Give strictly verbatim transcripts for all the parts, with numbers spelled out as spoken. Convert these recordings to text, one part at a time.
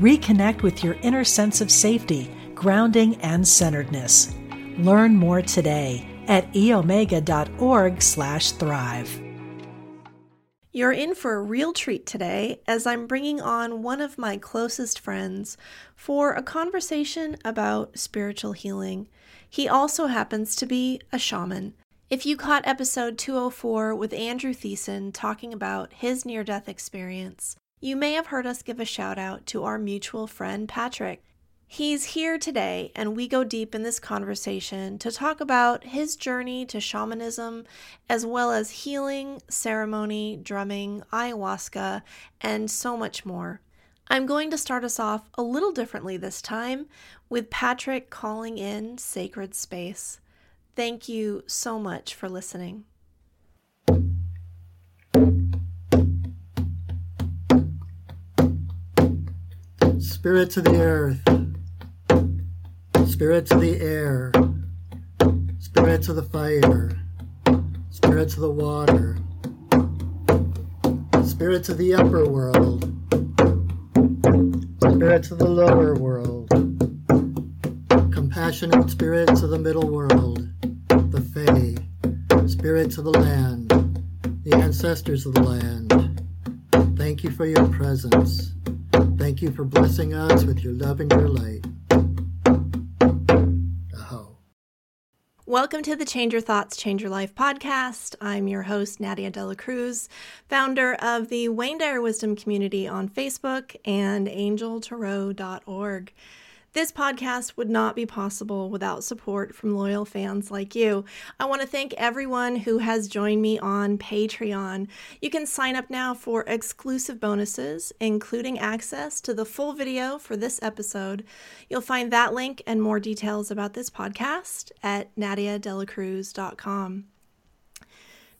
Reconnect with your inner sense of safety, grounding, and centeredness. Learn more today at e omega dot org slash thrive. You're in for a real treat today as I'm bringing on one of my closest friends for a conversation about spiritual healing. He also happens to be a shaman. If you caught episode two oh four with Andrew Thiessen talking about his near-death experience, you may have heard us give a shout out to our mutual friend Patrick. He's here today, and we go deep in this conversation to talk about his journey to shamanism, as well as healing, ceremony, drumming, ayahuasca, and so much more. I'm going to start us off a little differently this time, with Patrick calling in sacred space. Thank you so much for listening. Spirits of the earth. Spirits of the air, spirits of the fire, spirits of the water, spirits of the upper world, spirits of the lower world, compassionate spirits of the middle world, the fae, spirits of the land, the ancestors of the land, thank you for your presence. Thank you for blessing us with your love and your light. Welcome to the Change Your Thoughts, Change Your Life podcast. I'm your host, Nadia De La Cruz, founder of the Wayne Dyer Wisdom Community on Facebook and angel tarot dot org. This podcast would not be possible without support from loyal fans like you. I want to thank everyone who has joined me on Patreon. You can sign up now for exclusive bonuses, including access to the full video for this episode. You'll find that link and more details about this podcast at Nadia Delacruz dot com.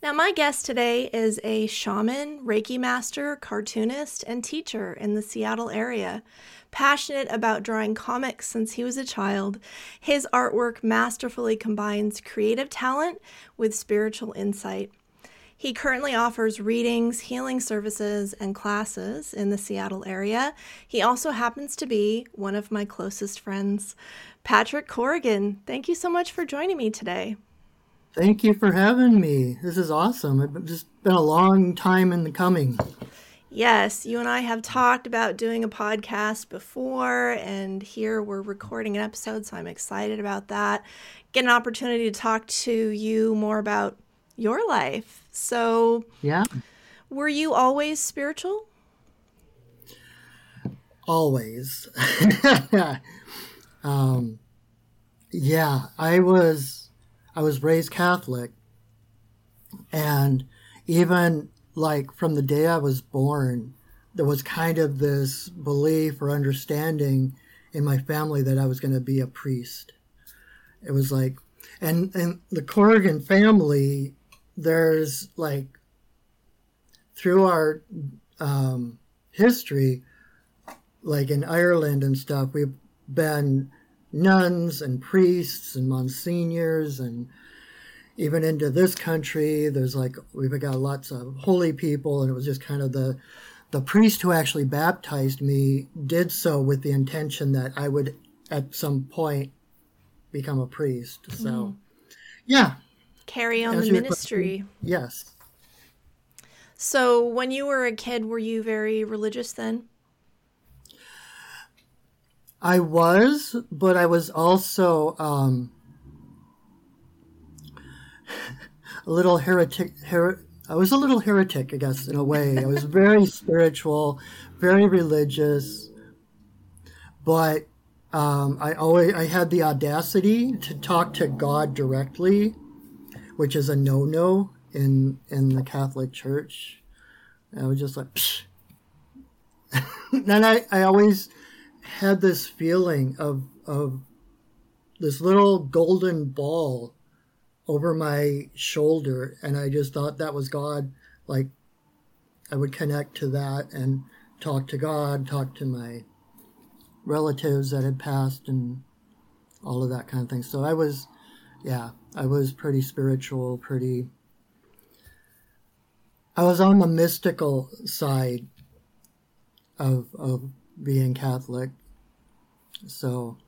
Now, my guest today is a shaman, Reiki master, cartoonist, and teacher in the Seattle area. Passionate about drawing comics since he was a child, his artwork masterfully combines creative talent with spiritual insight. He currently offers readings, healing services, and classes in the Seattle area. He also happens to be one of my closest friends, Patrick Corrigan. Thank you so much for joining me today. Thank you for having me. This is awesome. It's just been a long time in the coming. Yes, you and I have talked about doing a podcast before, and here we're recording an episode, so I'm excited about that. Get an opportunity to talk to you more about your life. So, yeah. Were you always spiritual? Always. um, yeah, I was... I was raised Catholic, and even like from the day I was born, there was kind of this belief or understanding in my family that I was going to be a priest. It was like, and, and the Corrigan family, there's like, through our um, history, like in Ireland and stuff, we've been nuns and priests and monsignors, and even into this country there's like we've got lots of holy people, and it was just kind of the the priest who actually baptized me did so with the intention that I would at some point become a priest. So mm. yeah carry on As the ministry question. Yes. So when you were a kid, were you very religious then? I was, but I was also um, a little heretic. Her, I was a little heretic, I guess, in a way. I was very spiritual, very religious, but um, I always I had the audacity to talk to God directly, which is a no-no in in the Catholic Church. And I was just like, psh. And I, I always had this feeling of of this little golden ball over my shoulder, and I just thought that was God. Like, I would connect to that and talk to God, talk to my relatives that had passed and all of that kind of thing. So I was, yeah, I was pretty spiritual, pretty, I was on the mystical side of of being Catholic. So,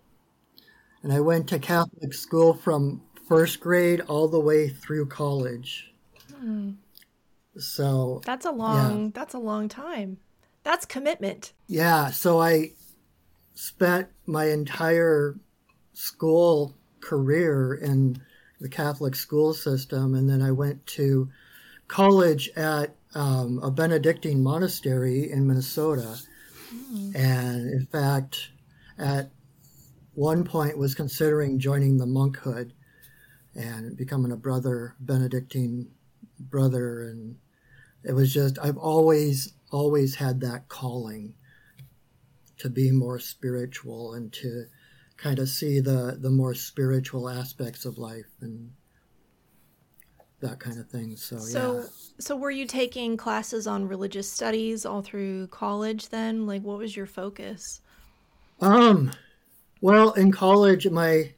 and I went to Catholic school from first grade all the way through college. Mm. So that's a long, yeah. that's a long time. That's commitment. Yeah. So I spent my entire school career in the Catholic school system. And then I went to college at um, a Benedictine monastery in Minnesota. Mm. And in fact, at one point was considering joining the monkhood and becoming a brother, Benedictine brother. And it was just, I've always, always had that calling to be more spiritual and to kind of see the, the more spiritual aspects of life and that kind of thing. So, so, yeah. So were you taking classes on religious studies all through college then? Like, what was your focus? Um, well, in college, my,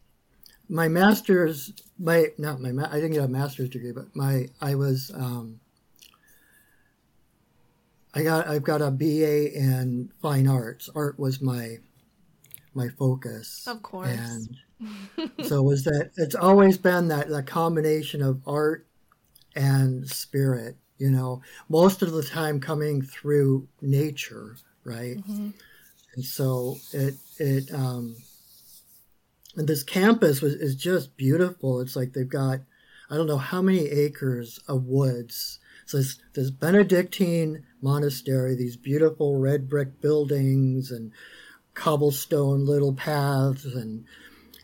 my master's, my, not my, I didn't get a master's degree, but my, I was, um, I got, I've got a B A in fine arts. Art was my, my focus. Of course. And so it was that, it's always been that, that combination of art and spirit, you know, most of the time coming through nature. Right. Mm-hmm. And so it, it, um, and this campus was, is just beautiful. It's like they've got, I don't know how many acres of woods. So it's this Benedictine monastery, these beautiful red brick buildings and cobblestone little paths, and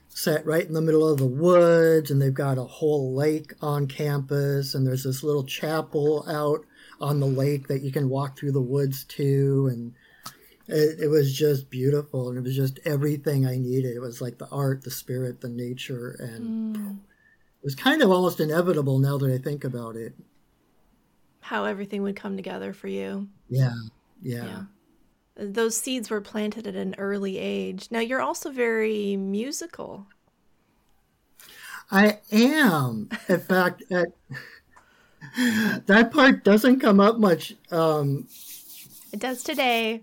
set right in the middle of the woods. And they've got a whole lake on campus. And there's this little chapel out on the lake that you can walk through the woods to. And it, it was just beautiful. And it was just everything I needed. It was like the art, the spirit, the nature. And mm. it was kind of almost inevitable now that I think about it, how everything would come together for you. Yeah, yeah. Yeah. Those seeds were planted at an early age. Now, you're also very musical. I am. In fact, at, that part doesn't come up much. Um, it does today.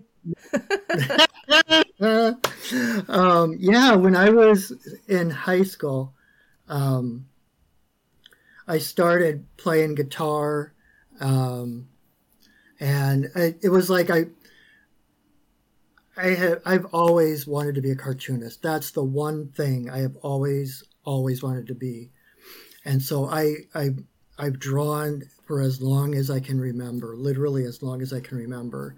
um, yeah, when I was in high school, um, I started playing guitar. Um, and I, it was like I... I have, I've always wanted to be a cartoonist. That's the one thing I have always, always wanted to be. And so I, I, I've drawn for as long as I can remember, literally as long as I can remember.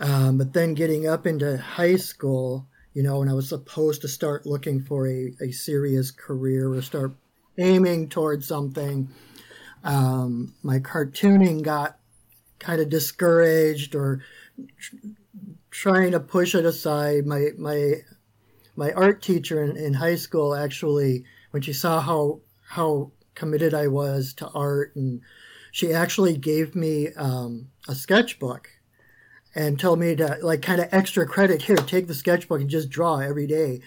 Um, but then getting up into high school, you know, when I was supposed to start looking for a, a serious career or start aiming towards something, um, my cartooning got kind of discouraged or trying to push it aside. My my my art teacher in, in high school, actually, when she saw how how committed I was to art, and she actually gave me um, a sketchbook and told me to, like, kind of extra credit, here, take the sketchbook and just draw every day.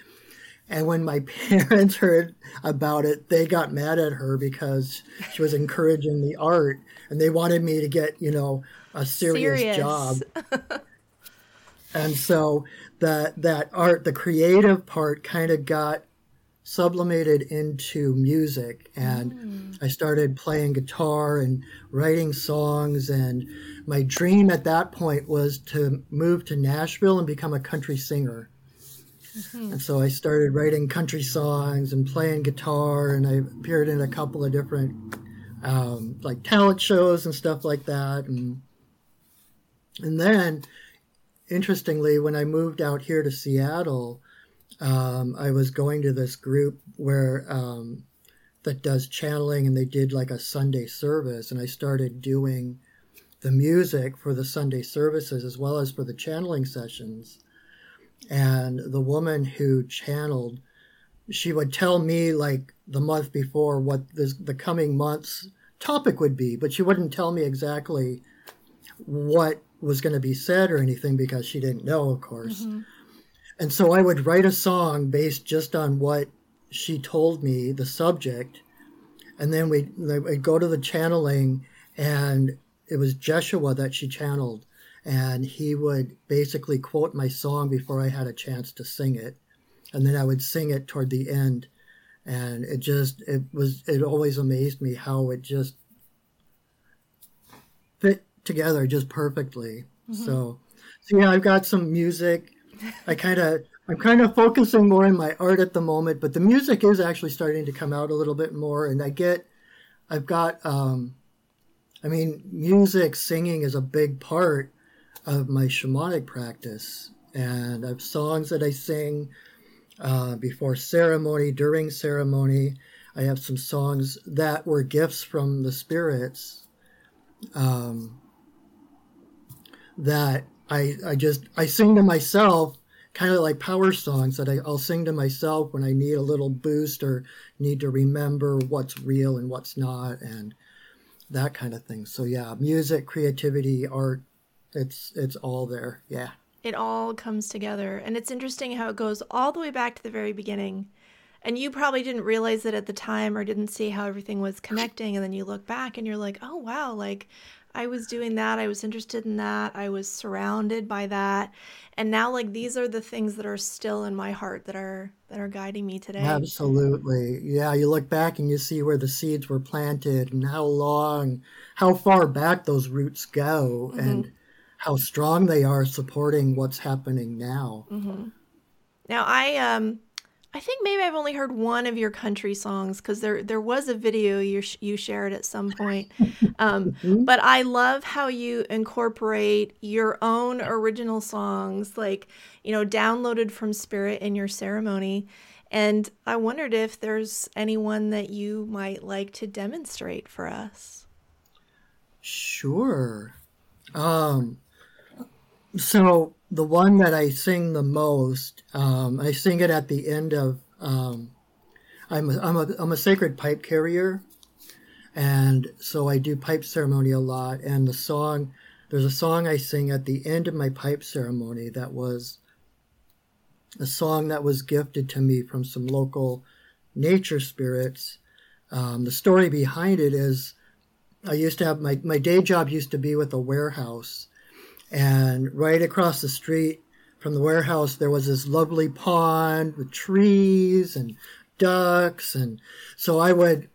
And when my parents heard about it, they got mad at her because she was encouraging the art, and they wanted me to get, you know, a serious, serious. job. And so that that art, the creative part, kind of got sublimated into music. And mm. I started playing guitar and writing songs. And my dream at that point was to move to Nashville and become a country singer. Mm-hmm. And so I started writing country songs and playing guitar. And I appeared in a couple of different um, like talent shows and stuff like that. And, and then... interestingly, when I moved out here to Seattle, um, I was going to this group where um, that does channeling, and they did like a Sunday service, and I started doing the music for the Sunday services as well as for the channeling sessions. And the woman who channeled, she would tell me like the month before what this, the coming month's topic would be, but she wouldn't tell me exactly what was going to be said or anything because she didn't know, of course. Mm-hmm. And so I would write a song based just on what she told me, the subject, and then we'd, we'd go to the channeling, and it was Jeshua that she channeled, and he would basically quote my song before I had a chance to sing it, and then I would sing it toward the end, and it just, it was, it always amazed me how it just fit together just perfectly. Mm-hmm. So, so yeah, I've got some music. I kind of, I'm kind of focusing more on my art at the moment, but the music is actually starting to come out a little bit more. And I get, I've got, um, I mean, music, singing is a big part of my shamanic practice. And I have songs that I sing uh, before ceremony, during ceremony. I have some songs that were gifts from the spirits um, that I, I just, I sing to myself, kind of like power songs that I, I'll sing to myself when I need a little boost or need to remember what's real and what's not and that kind of thing. So yeah, music, creativity, art, it's it's all there. Yeah. It all comes together. And it's interesting how it goes all the way back to the very beginning. And you probably didn't realize it at the time or didn't see how everything was connecting. And then you look back and you're like, oh, wow, like I was doing that. I was interested in that. I was surrounded by that. And now like these are the things that are still in my heart that are that are guiding me today. Absolutely. Yeah, you look back and you see where the seeds were planted and how long, how far back those roots go mm-hmm. and how strong they are supporting what's happening now. Mm-hmm. Now, I um I think maybe I've only heard one of your country songs because there there was a video you sh- you shared at some point. Um, mm-hmm. But I love how you incorporate your own original songs, like, you know, downloaded from spirit in your ceremony. And I wondered if there's anyone that you might like to demonstrate for us. Sure. Um, so... The one that I sing the most, um, I sing it at the end of, um, I'm a, I'm a, I'm a sacred pipe carrier. And so I do pipe ceremony a lot. And the song, there's a song I sing at the end of my pipe ceremony that was a song that was gifted to me from some local nature spirits. Um, the story behind it is I used to have my, my day job used to be with a warehouse. And right across the street from the warehouse, there was this lovely pond with trees and ducks. And so I would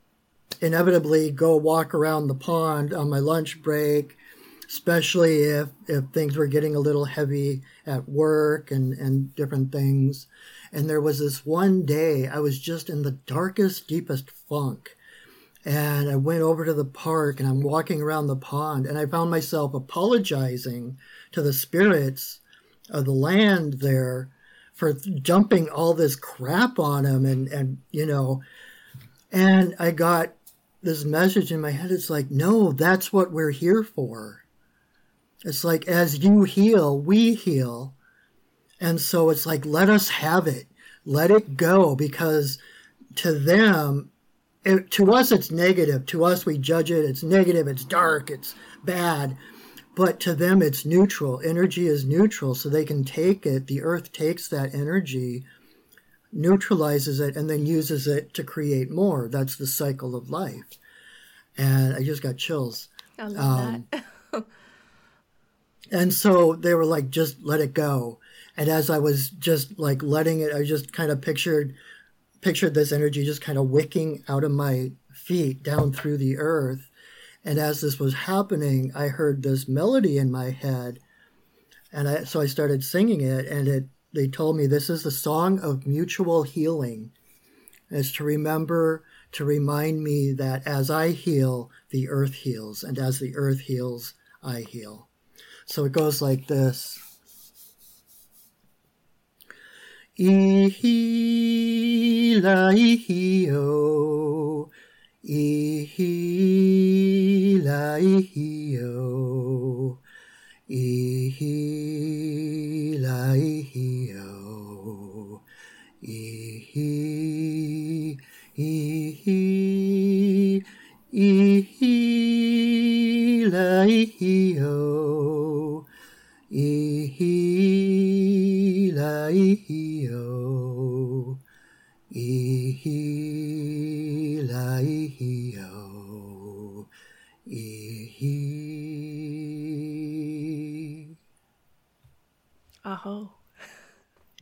inevitably go walk around the pond on my lunch break, especially if, if things were getting a little heavy at work and, and different things. And there was this one day I was just in the darkest, deepest funk. And I went over to the park and I'm walking around the pond and I found myself apologizing to the spirits of the land there for dumping all this crap on them. And, and, you know, and I got this message in my head. It's like, no, that's what we're here for. It's like, as you heal, we heal. And so it's like, let us have it, let it go, because to them, It, to us, it's negative. To us, we judge it. It's negative. It's dark. It's bad. But to them, it's neutral. Energy is neutral, so they can take it. The earth takes that energy, neutralizes it, and then uses it to create more. That's the cycle of life. And I just got chills. I love um, that. And so they were like, just let it go. And as I was just like letting it, I just kind of pictured... pictured this energy just kind of wicking out of my feet down through the earth. And as this was happening, I heard this melody in my head. And I, so I started singing it, and it they told me this is the song of mutual healing. And it's to remember, to remind me that as I heal, the earth heals. And as the earth heals, I heal. So it goes like this. E-hee-la-ee-hee-oh, Ihilaiho, Ihilaiho, Ihi, Ihi, Ihilaiho, Ihilaiho, Ihilaiho, Ihi. Aho.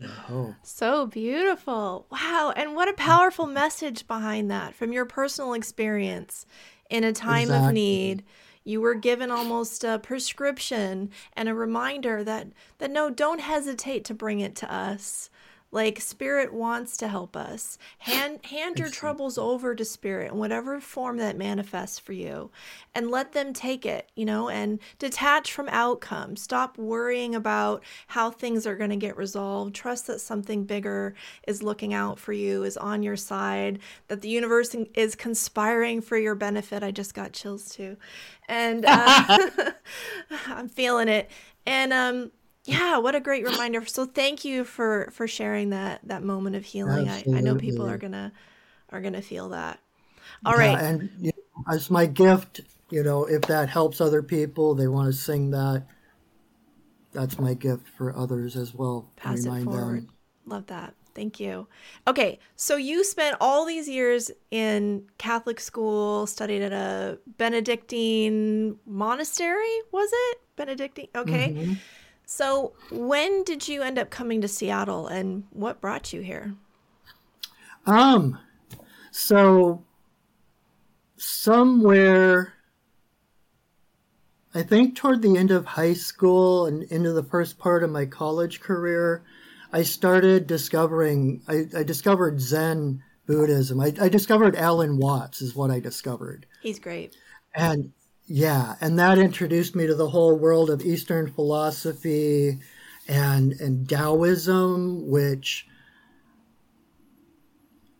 Aho. So beautiful. Wow. And what a powerful message behind that from your personal experience in a time exactly. of need. You were given almost a prescription and a reminder that, that no, don't hesitate to bring it to us. Like, Spirit wants to help us. Hand hand your troubles over to Spirit in whatever form that manifests for you, and let them take it, you know, and detach from outcome. Stop worrying about how things are going to get resolved. Trust that something bigger is looking out for you, is on your side, that the universe is conspiring for your benefit. I just got chills too. And uh, I'm feeling it. And, um, yeah, what a great reminder. So thank you for, for sharing that, that moment of healing. I, I know people are gonna are gonna feel that. All yeah, right. And you know, as my gift, you know, if that helps other people, they want to sing that. That's my gift for others as well. Pass it forward. Them. Love that. Thank you. Okay, so you spent all these years in Catholic school, studied at a Benedictine monastery, was it? Benedictine. Okay. Mm-hmm. So when did you end up coming to Seattle, and what brought you here? Um, so somewhere, I think toward the end of high school and into the first part of my college career, I started discovering, I, I discovered Zen Buddhism. I, I discovered Alan Watts is what I discovered. He's great. And yeah, and that introduced me to the whole world of Eastern philosophy and and Taoism, which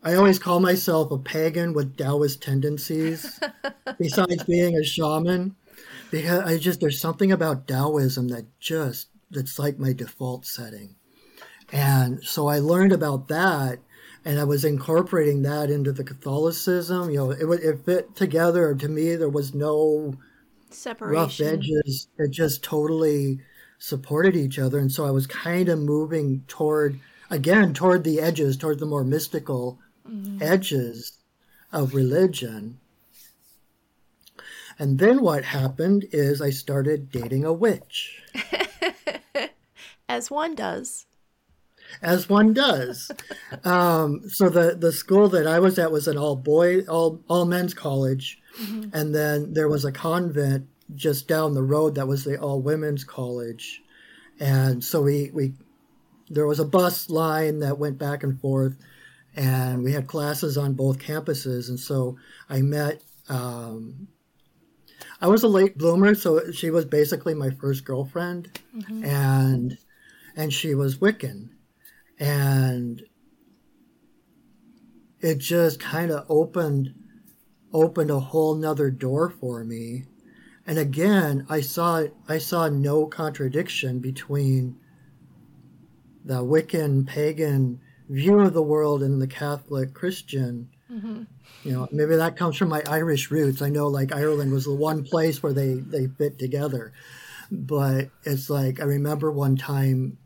I always call myself a pagan with Taoist tendencies, besides being a shaman. Because I just there's something about Taoism that just that's like my default setting. And so I learned about that, and I was incorporating that into the Catholicism. You know, it, it fit together. To me, there was no separation. Rough edges. It just totally supported each other. And so I was kind of moving toward, again, toward the edges, toward the more mystical mm-hmm. edges of religion. And then what happened is I started dating a witch. As one does. As one does. Um, so the, the school that I was at was an all boy, all all men's college. Mm-hmm. And then there was a convent just down the road that was the all women's college. And so we, we there was a bus line that went back and forth, and we had classes on both campuses. And so I met, um, I was a late bloomer. So she was basically my first girlfriend, mm-hmm. and and she was Wiccan. And it just kind of opened opened a whole nother door for me. And again, I saw I saw no contradiction between the Wiccan pagan view of the world and the Catholic Christian. Mm-hmm. You know, maybe that comes from my Irish roots. I know, like, Ireland was the one place where they, they fit together. But it's like, I remember one time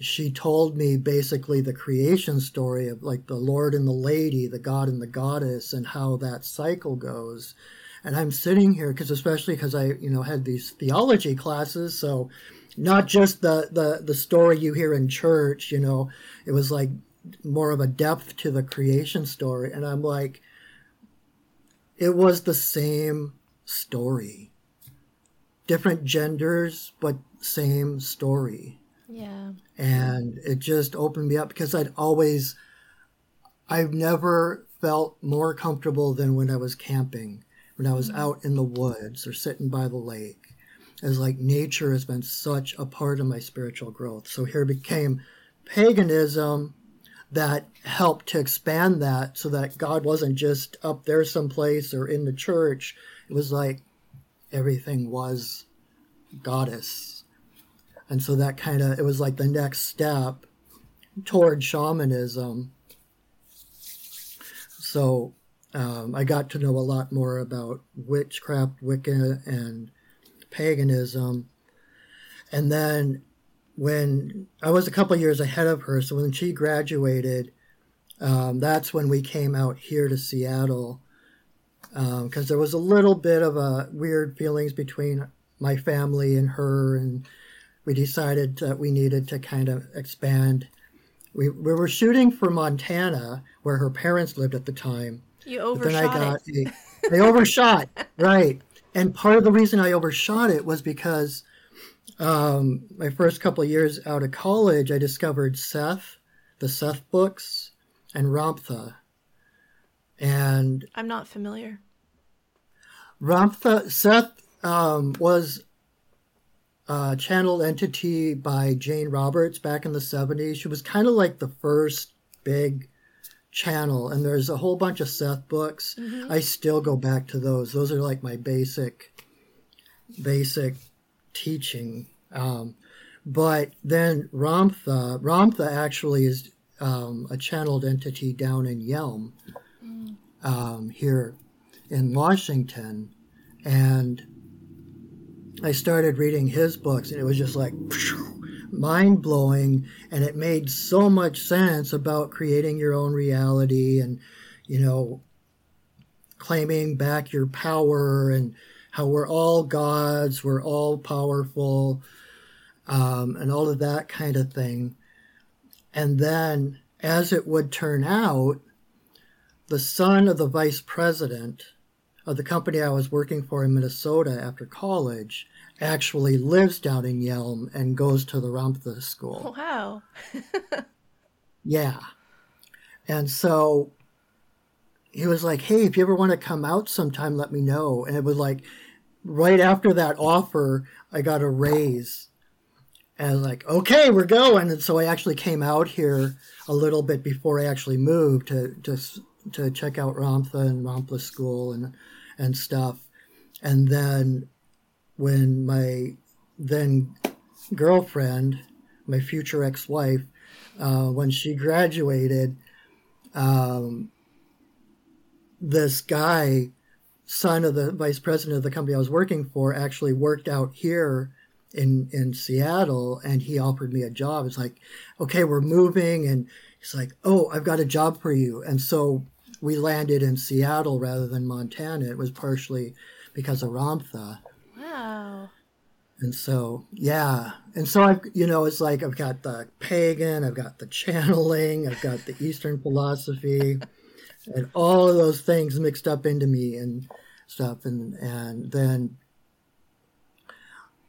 she told me basically the creation story of, like, the Lord and the Lady, the God and the Goddess, and how that cycle goes. And I'm sitting here because, especially because I, you know, had these theology classes. So not just the, the, the story you hear in church, you know, it was like more of a depth to the creation story. And I'm like, it was the same story, different genders, but same story. Yeah. And it just opened me up because I'd always, I've never felt more comfortable than when I was camping, when I was mm-hmm. out in the woods or sitting by the lake. It's like nature has been such a part of my spiritual growth. So here became paganism, that helped to expand that so that God wasn't just up there someplace or in the church. It was like everything was goddess. And so that kind of, it was like the next step toward shamanism. So um, I got to know a lot more about witchcraft, Wicca, and paganism. And then when I was a couple of years ahead of her, so when she graduated, um, that's when we came out here to Seattle, because um, there was a little bit of a weird feelings between my family and her, and we decided that we needed to kind of expand. We we were shooting for Montana, where her parents lived at the time. You overshot but then I got it. A, I overshot, right. And part of the reason I overshot it was because um, my first couple of years out of college, I discovered Seth, the Seth books, and Ramtha. And I'm not familiar. Ramtha, Seth um, was a channeled entity by Jane Roberts back in the seventies. She was kind of like the first big channel, and there's a whole bunch of Seth books. Mm-hmm. I still go back to those. Those are like my basic, basic teaching. Um, but then Ramtha, Ramtha actually is um, a channeled entity down in Yelm, mm. um, here in Washington, and I started reading his books, and it was just like mind-blowing, and it made so much sense about creating your own reality and, you know, claiming back your power and how we're all gods, we're all powerful, um, and all of that kind of thing. And then, as it would turn out, the son of the vice president of the company I was working for in Minnesota after college actually lives down in Yelm and goes to the Ramtha School. Wow. Yeah. And so he was like, hey, if you ever want to come out sometime, let me know. And it was like, right after that offer, I got a raise. And I was like, okay, we're going. And so I actually came out here a little bit before I actually moved to to, to check out Ramtha and Ramtha School and, and stuff. And then when my then girlfriend, my future ex-wife, uh, when she graduated, um, this guy, son of the vice president of the company I was working for, actually worked out here in, in Seattle, and he offered me a job. It's like, okay, we're moving. And he's like, oh, I've got a job for you. And so we landed in Seattle rather than Montana. It was partially because of Ramtha. Wow. And so, yeah. And so, I've, you know, it's like I've got the pagan, I've got the channeling, I've got the Eastern philosophy, and all of those things mixed up into me and stuff. And, and then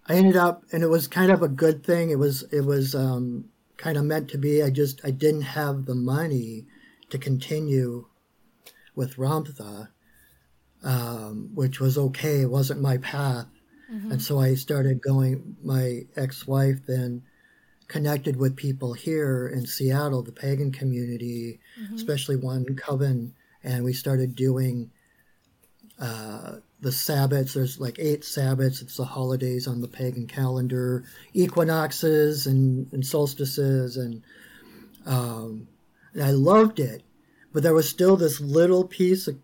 I ended up, and it was kind of a good thing. It was, it was um, kind of meant to be. I just, I didn't have the money to continue with Ramtha, um, which was okay. It wasn't my path. Mm-hmm. And so I started going, my ex-wife then connected with people here in Seattle, the pagan community, mm-hmm. especially one coven. And we started doing uh, the Sabbats. There's like eight Sabbats. It's the holidays on the pagan calendar, equinoxes and, and solstices. And, um, and I loved it. But there was still this little piece of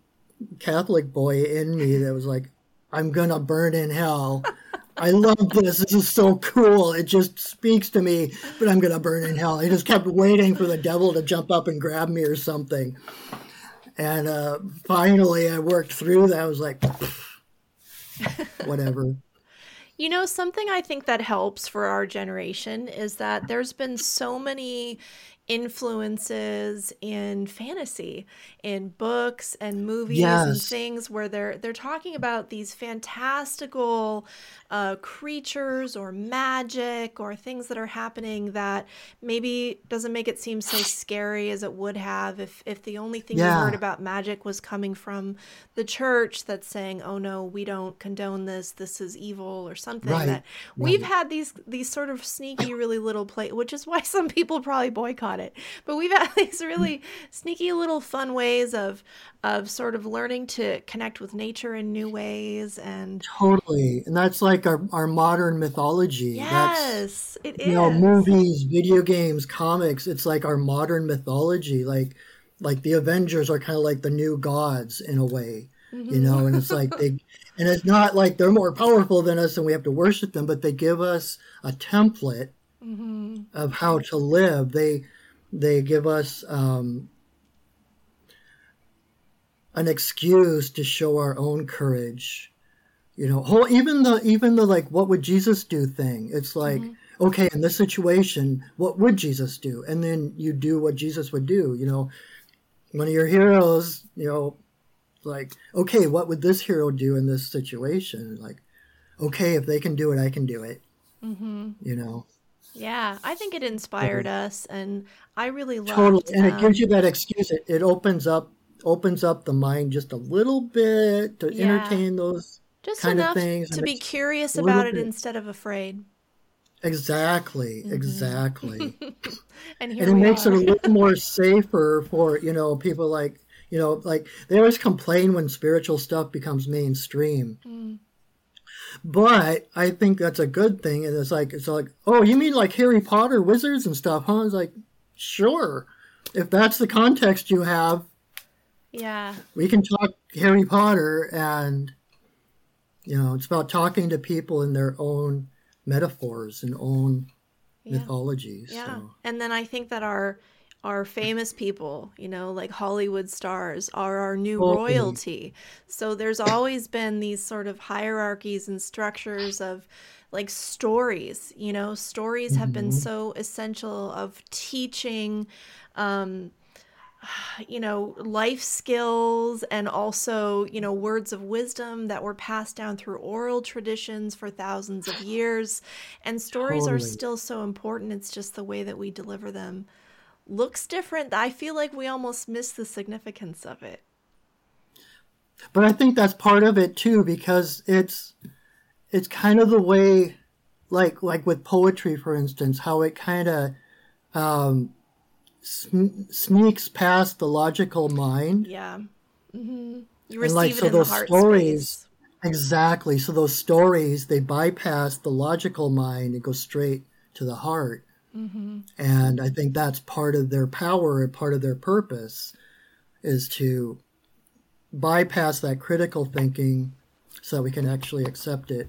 Catholic boy in me that was like, I'm going to burn in hell. I love this. This is so cool. It just speaks to me, but I'm going to burn in hell. I just kept waiting for the devil to jump up and grab me or something. And uh, finally, I worked through that. I was like, whatever. You know, something I think that helps for our generation is that there's been so many influences in fantasy, in books and movies, yes. and things where they're they're talking about these fantastical uh, creatures or magic or things that are happening that maybe doesn't make it seem so scary as it would have if if the only thing yeah. you heard about magic was coming from the church that's saying, oh no, we don't condone this, this is evil or something. Right. That we've right. had these these sort of sneaky, really little play, which is why some people probably boycott about it. But we've had these really sneaky little fun ways of of sort of learning to connect with nature in new ways. And totally. And that's like our, our modern mythology. Yes, that's, it is. You know, movies, video games, comics. It's like our modern mythology. Like, like the Avengers are kind of like the new gods in a way. You know, and it's like they, and it's not like they're more powerful than us and we have to worship them, but they give us a template mm-hmm. of how to live. They, they give us um, an excuse to show our own courage. You know, whole, even the even the like, what would Jesus do thing? It's like, mm-hmm. okay, in this situation, what would Jesus do? And then you do what Jesus would do. You know, one of your heroes, you know. Like, okay, what would this hero do in this situation? Like, okay, if they can do it, I can do it. Mm-hmm. You know? Yeah, I think it inspired yeah. us, and I really loved it. Totally, and um, it gives you that excuse. It, it opens up opens up the mind just a little bit to yeah. entertain those just kind of things. Just enough to be curious about it bit. Instead of afraid. Exactly, mm-hmm. exactly. and here and it we makes are. It a little more safer for, you know, people like, you know, like they always complain when spiritual stuff becomes mainstream. Mm. But I think that's a good thing. And it's like, it's like, oh, you mean like Harry Potter wizards and stuff, huh? It's like, sure. If that's the context you have, yeah, we can talk Harry Potter, and, you know, it's about talking to people in their own metaphors and own yeah. mythologies. Yeah. So. And then I think that our, Our famous people, you know, like Hollywood stars are our new royalty. So there's always been these sort of hierarchies and structures of like stories, you know, stories have been so essential of teaching, um, you know, life skills, and also, you know, words of wisdom that were passed down through oral traditions for thousands of years. And stories totally. Are still so important. It's just the way that we deliver them looks different. I feel like we almost miss the significance of it. But I think that's part of it too, because it's it's kind of the way, like like with poetry, for instance, how it kind of um, sn- sneaks past the logical mind. Yeah. Mm-hmm. You receive like, it so in those the heart stories, space. Exactly. So those stories, they bypass the logical mind and go straight to the heart. Mm-hmm. And I think that's part of their power and part of their purpose is to bypass that critical thinking so that we can actually accept it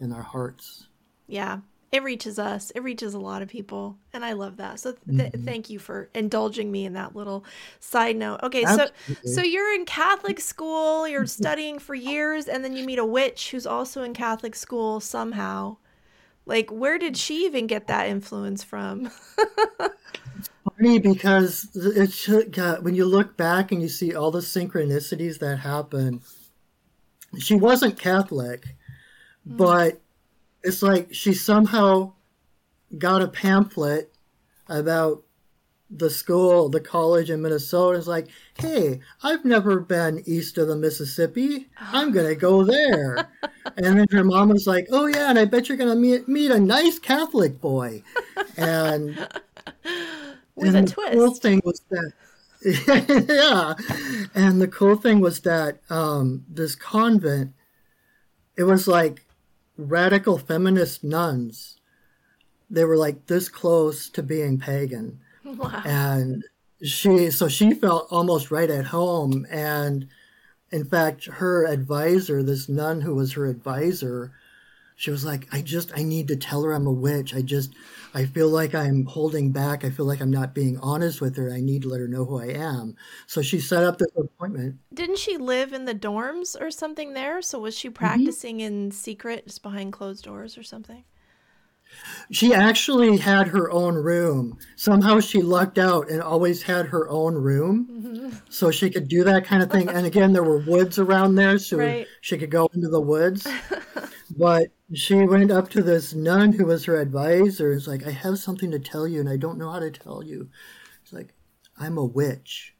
in our hearts. Yeah, it reaches us. It reaches a lot of people. And I love that. So th- mm-hmm. thank you for indulging me in that little side note. Okay, Absolutely. so so you're in Catholic school, you're studying for years, and then you meet a witch who's also in Catholic school somehow. Like, where did she even get that influence from? It's funny because it's, God, when you look back and you see all the synchronicities that happen, she wasn't Catholic, mm. but it's like she somehow got a pamphlet about the school, the college in Minnesota. It's like, hey, I've never been east of the Mississippi. I'm going to go there. And then her mom was like, oh, yeah, and I bet you're going to meet, meet a nice Catholic boy. And with and a the twist. Cool thing was that, yeah. And the cool thing was that um, this convent, it was like radical feminist nuns. They were like this close to being pagan. Wow. And she, so she felt almost right at home. And in fact, her advisor, this nun who was her advisor, she was like, I just, I need to tell her I'm a witch. I just, I feel like I'm holding back. I feel like I'm not being honest with her. I need to let her know who I am. So she set up this appointment. Didn't she live in the dorms or something there? So was she practicing mm-hmm. in secret, just behind closed doors or something? She actually had her own room. Somehow she lucked out and always had her own room. Mm-hmm. So she could do that kind of thing. And again, there were woods around there, so right. she could go into the woods. But she went up to this nun who was her advisor. It's like, I have something to tell you, and I don't know how to tell you. It's like, I'm a witch.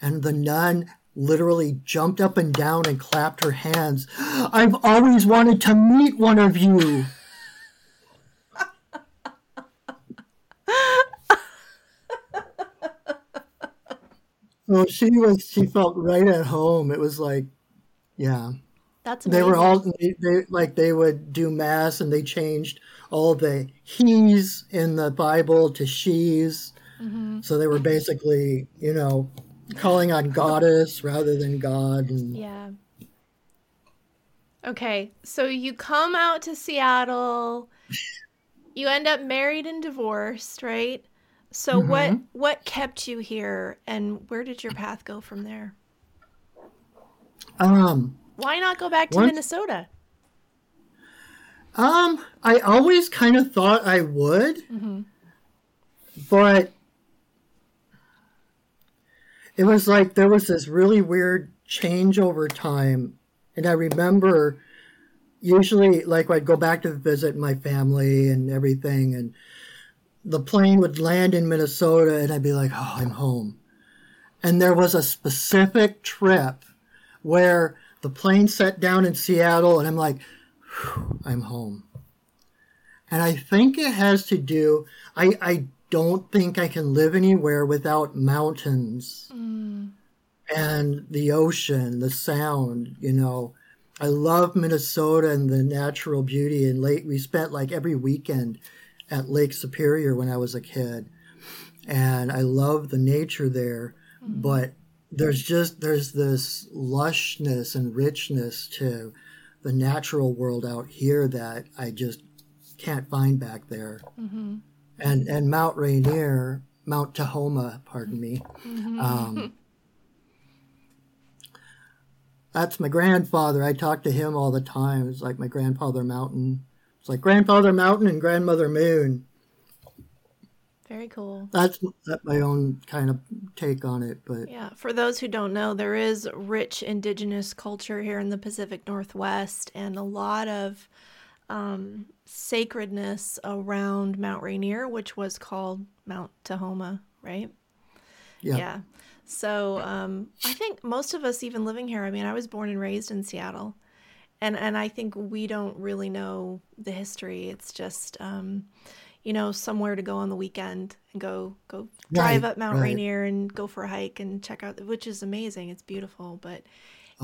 And the nun literally jumped up and down and clapped her hands. I've always wanted to meet one of you. No, she was. She felt right at home. It was like, yeah, that's amazing. They were all they, they, like they would do mass, and they changed all the he's in the Bible to she's. Mm-hmm. So they were basically, you know, calling on goddess rather than God. And... yeah. Okay, so you come out to Seattle. You end up married and divorced, right? So mm-hmm. what what kept you here, and where did your path go from there? Um, Why not go back to once, Minnesota? Um, I always kind of thought I would, mm-hmm. but it was like there was this really weird change over time. And I remember usually, like, I'd go back to visit my family and everything, and the plane would land in Minnesota, and I'd be like, oh, I'm home. And there was a specific trip where the plane set down in Seattle, and I'm like, I'm home. And I think it has to do, I, I don't think I can live anywhere without mountains mm. and the ocean, the sound, you know. I love Minnesota and the natural beauty. And late, we spent like every weekend at Lake Superior when I was a kid, and I love the nature there, mm-hmm. but there's just, there's this lushness and richness to the natural world out here that I just can't find back there. Mm-hmm. And, and Mount Rainier, Mount Tahoma, pardon me. Mm-hmm. Um, that's my grandfather. I talk to him all the time. It's like my grandfather mountain. It's like Grandfather Mountain and Grandmother Moon. Very cool. That's my own kind of take on it. But yeah, for those who don't know, there is rich indigenous culture here in the Pacific Northwest, and a lot of um, sacredness around Mount Rainier, which was called Mount Tahoma, right? Yeah. Yeah. So um, I think most of us even living here, I mean, I was born and raised in Seattle. And and I think we don't really know the history. It's just, um, you know, somewhere to go on the weekend and go go drive right, up Mount right. Rainier and go for a hike and check out, which is amazing. It's beautiful, but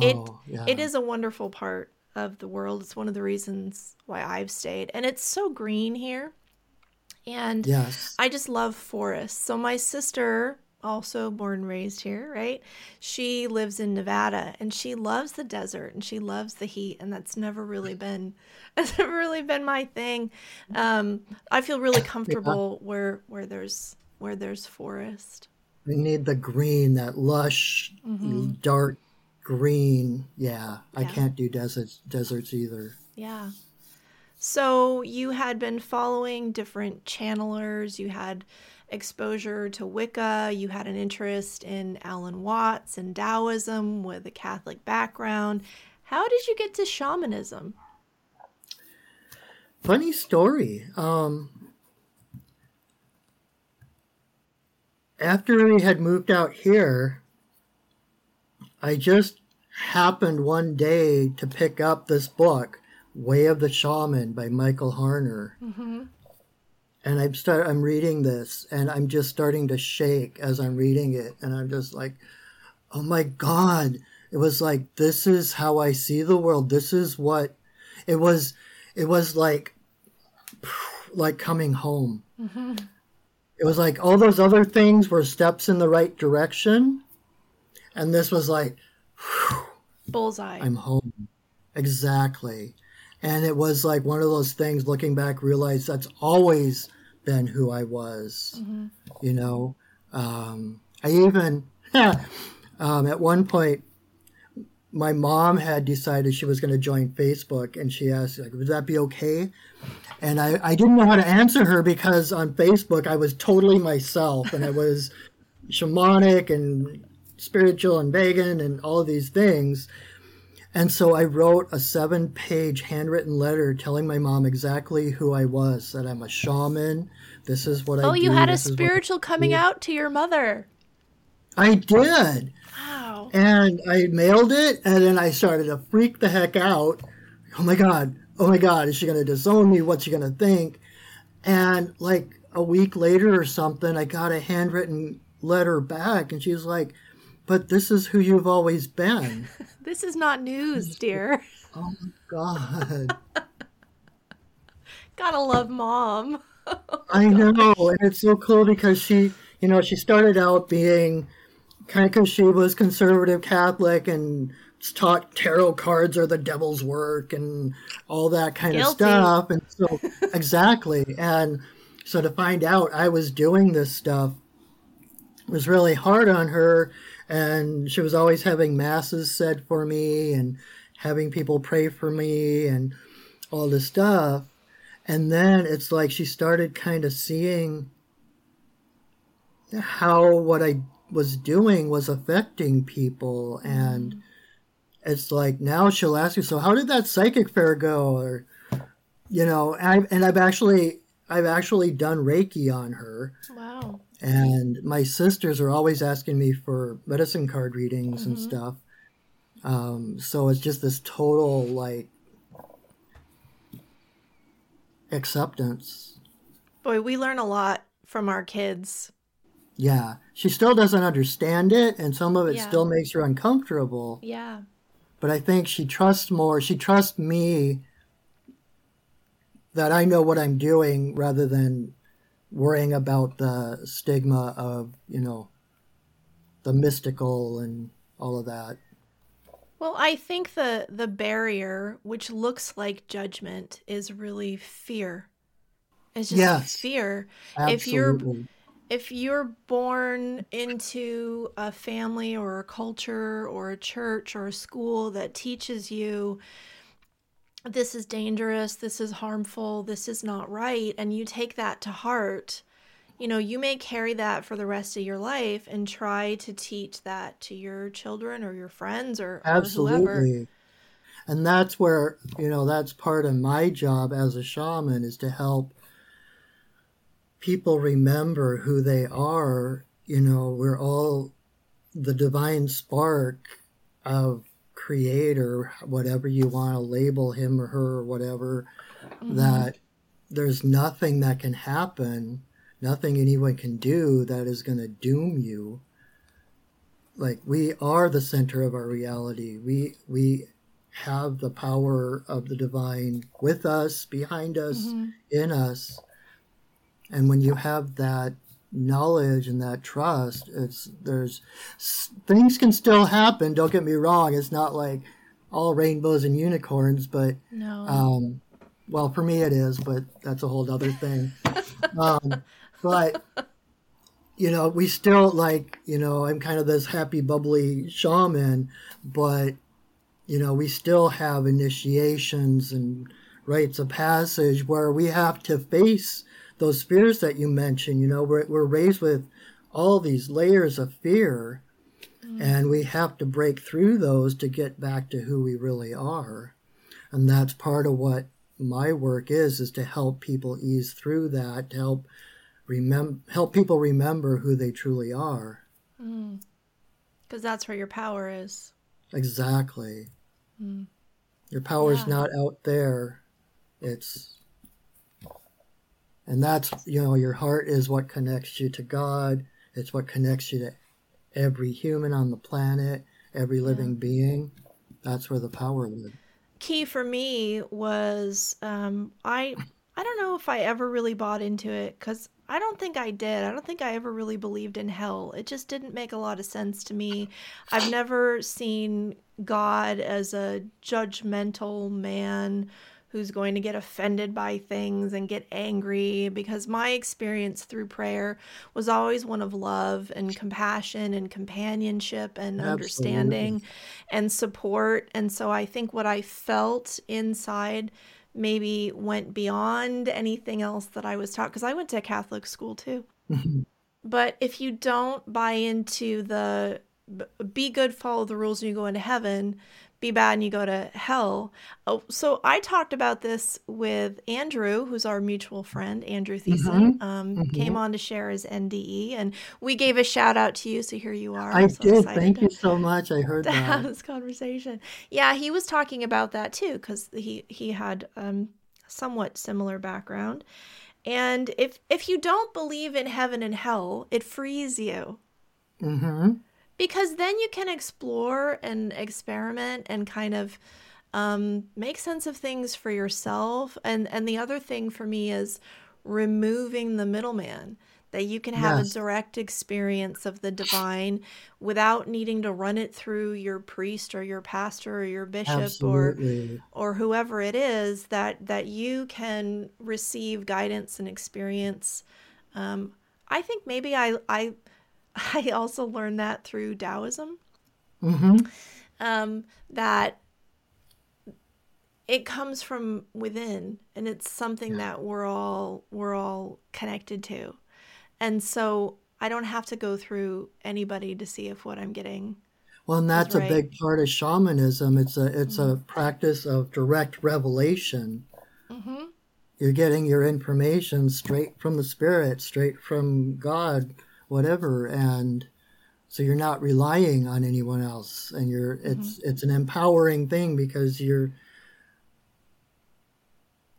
it oh, yeah. it is a wonderful part of the world. It's one of the reasons why I've stayed. And it's so green here. And yes. I just love forests. So my sister, also born and raised here, right? She lives in Nevada, and she loves the desert, and she loves the heat, and that's never really been that's never really been my thing. Um, I feel really comfortable yeah. where where there's where there's forest. We need the green, that lush, mm-hmm. dark green. Yeah, yeah, I can't do deserts deserts either. Yeah. So you had been following different channelers. You had exposure to Wicca, you had an interest in Alan Watts and Taoism with a Catholic background. How did you get to shamanism? Funny story. Um, after we had moved out here, I just happened one day to pick up this book, Way of the Shaman by Michael Harner. Mm-hmm. And I'm start. I'm reading this, and I'm just starting to shake as I'm reading it. And I'm just like, oh my God. It was like, this is how I see the world. This is what it was. It was like, like coming home. Mm-hmm. It was like all those other things were steps in the right direction. And this was like, bullseye. I'm home. Exactly. And it was like one of those things, looking back, realized that's always been who I was, mm-hmm. you know. Um, I even, um, at one point, my mom had decided she was going to join Facebook, and she asked, like, would that be okay? And I, I didn't know how to answer her, because on Facebook, I was totally myself, and I was shamanic and spiritual and vegan and all of these things. And so I wrote a seven-page handwritten letter telling my mom exactly who I was, that I'm a shaman, this is what I do. Oh, you had a spiritual coming out to your mother. I did. Wow. And I mailed it, and then I started to freak the heck out. Oh, my God. Oh, my God. Is she going to disown me? What's she going to think? And like a week later or something, I got a handwritten letter back, and she was like, but this is who you've always been. This is not news, dear. Oh, my God. Gotta love Mom. Oh, I know. And it's so cool because she, you know, she started out being kind of, because she was conservative Catholic and taught tarot cards are the devil's work and all that kind Guilty. Of stuff. And so, exactly. And so to find out I was doing this stuff was really hard on her. And she was always having masses said for me and having people pray for me and all this stuff. And then it's like she started kind of seeing how what I was doing was affecting people. And mm-hmm. it's like now she'll ask me, so how did that psychic fair go? Or, you know, and I've, and I've actually I've actually done Reiki on her. Wow. And my sisters are always asking me for medicine card readings mm-hmm. and stuff. Um, so it's just this total, like, acceptance. Boy, we learn a lot from our kids. Yeah. She still doesn't understand it, and some of it yeah. still makes her uncomfortable. Yeah. But I think she trusts more. She trusts me that I know what I'm doing rather than worrying about the stigma of, you know, the mystical and all of that. Well, I think the, the barrier, which looks like judgment, is really fear. It's just yes, fear. Absolutely. If you're if you're born into a family or a culture or a church or a school that teaches you this is dangerous, this is harmful, this is not right, and you take that to heart, you know, you may carry that for the rest of your life and try to teach that to your children or your friends or, Absolutely. Or whoever. And that's where, you know, that's part of my job as a shaman is to help people remember who they are. You know, we're all the divine spark of Creator, whatever you want to label him or her or whatever, mm-hmm. that there's nothing that can happen, nothing anyone can do that is going to doom you. Like, we are the center of our reality. We we have the power of the divine with us, behind us, mm-hmm. in us. And when you have that knowledge and that trust, it's there's things can still happen, don't get me wrong, it's not like all rainbows and unicorns, but no. um well, for me it is, but that's a whole other thing. um but you know, we still, like, you know, I'm kind of this happy bubbly shaman, but you know, we still have initiations and rites of passage where we have to face those fears that you mentioned. You know, we're, we're raised with all these layers of fear, mm. and we have to break through those to get back to who we really are. And that's part of what my work is, is to help people ease through that, to help remember, help people remember who they truly are. Mm. 'Cause that's where your power is. Exactly. Mm. Your power's yeah. not out there. It's... And that's, you know, your heart is what connects you to God. It's what connects you to every human on the planet, every living yeah. being. That's where the power lives. Key for me was, um, I I don't know if I ever really bought into it, because I don't think I did. I don't think I ever really believed in hell. It just didn't make a lot of sense to me. I've never seen God as a judgmental man who's going to get offended by things and get angry, because my experience through prayer was always one of love and compassion and companionship and Absolutely. Understanding and support. And so I think what I felt inside maybe went beyond anything else that I was taught, because I went to Catholic school too. But if you don't buy into the be good, follow the rules, and you go into heaven, be bad and you go to hell. Oh, so I talked about this with Andrew, who's our mutual friend, Andrew Thiessen, mm-hmm. um, mm-hmm. came on to share his N D E, and we gave a shout out to you. So here you are. I so did. Excited. Thank you so much. I heard that. To have this conversation. Yeah, he was talking about that too, because he, he had um, somewhat similar background. And if, if you don't believe in heaven and hell, it frees you. Mm-hmm. because then you can explore and experiment and kind of um, make sense of things for yourself. And, and the other thing for me is removing the middleman, that you can have yes. a direct experience of the divine without needing to run it through your priest or your pastor or your bishop Absolutely. or or whoever it is, that that you can receive guidance and experience. Um, I think maybe I I I also learned that through Taoism, mm-hmm. um, that it comes from within, and it's something yeah. that we're all we're all connected to. And so I don't have to go through anybody to see if what I'm getting. Well, and that's is right. a big part of shamanism. It's a it's mm-hmm. a practice of direct revelation. Mm-hmm. You're getting your information straight from the spirit, straight from God, whatever, and so you're not relying on anyone else. And you're it's mm-hmm. it's an empowering thing, because you're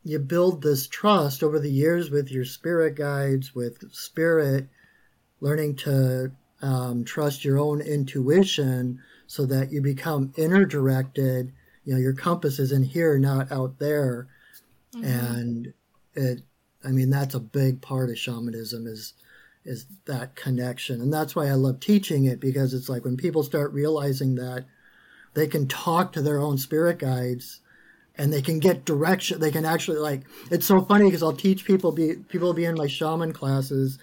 you build this trust over the years with your spirit guides, with spirit, learning to um, trust your own intuition, so that you become inner directed. You know, your compass is in here, not out there. Mm-hmm. And it, I mean, that's a big part of shamanism is, is that connection. And that's why I love teaching it, because it's like when people start realizing that they can talk to their own spirit guides, and they can get direction. They can actually, like, it's so funny because I'll teach people, be, people will be in my shaman classes,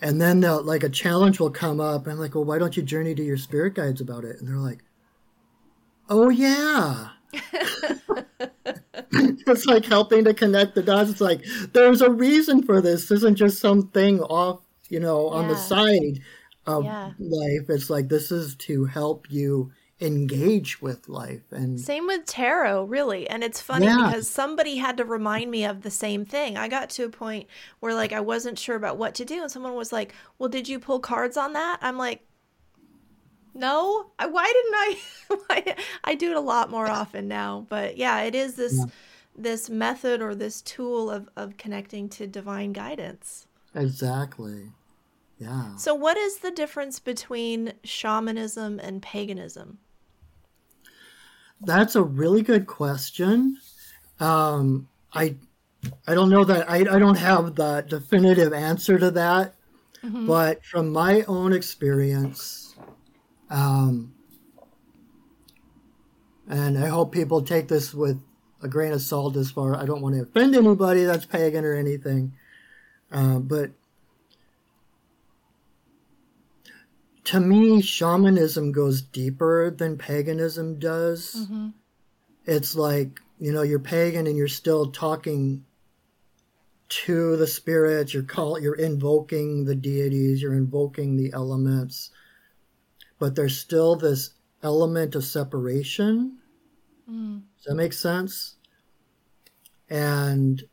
and then they'll, like, a challenge will come up, and I'm like, well, why don't you journey to your spirit guides about it? And they're like, oh, yeah. It's like helping to connect the dots. It's like, there's a reason for this. This isn't just something off, you know, on yeah. the side of yeah. life. It's like, this is to help you engage with life. And same with tarot, really. And it's funny yeah. because somebody had to remind me of the same thing. I got to a point where, like, I wasn't sure about what to do, and someone was like, well, did you pull cards on that? I'm like, no, I, why didn't I I do it a lot more often now. But yeah, it is this yeah. this method or this tool of of connecting to divine guidance. Exactly. Yeah. So what is the difference between shamanism and paganism? That's a really good question. Um, I I don't know that I, I don't have the definitive answer to that, mm-hmm. but from my own experience, um, and I hope people take this with a grain of salt as far, I don't want to offend anybody that's pagan or anything, uh, but to me, shamanism goes deeper than paganism does. Mm-hmm. It's like, you know, you're pagan and you're still talking to the spirits. You're call, you're invoking the deities. You're invoking the elements. But there's still this element of separation. Mm. Does that make sense? And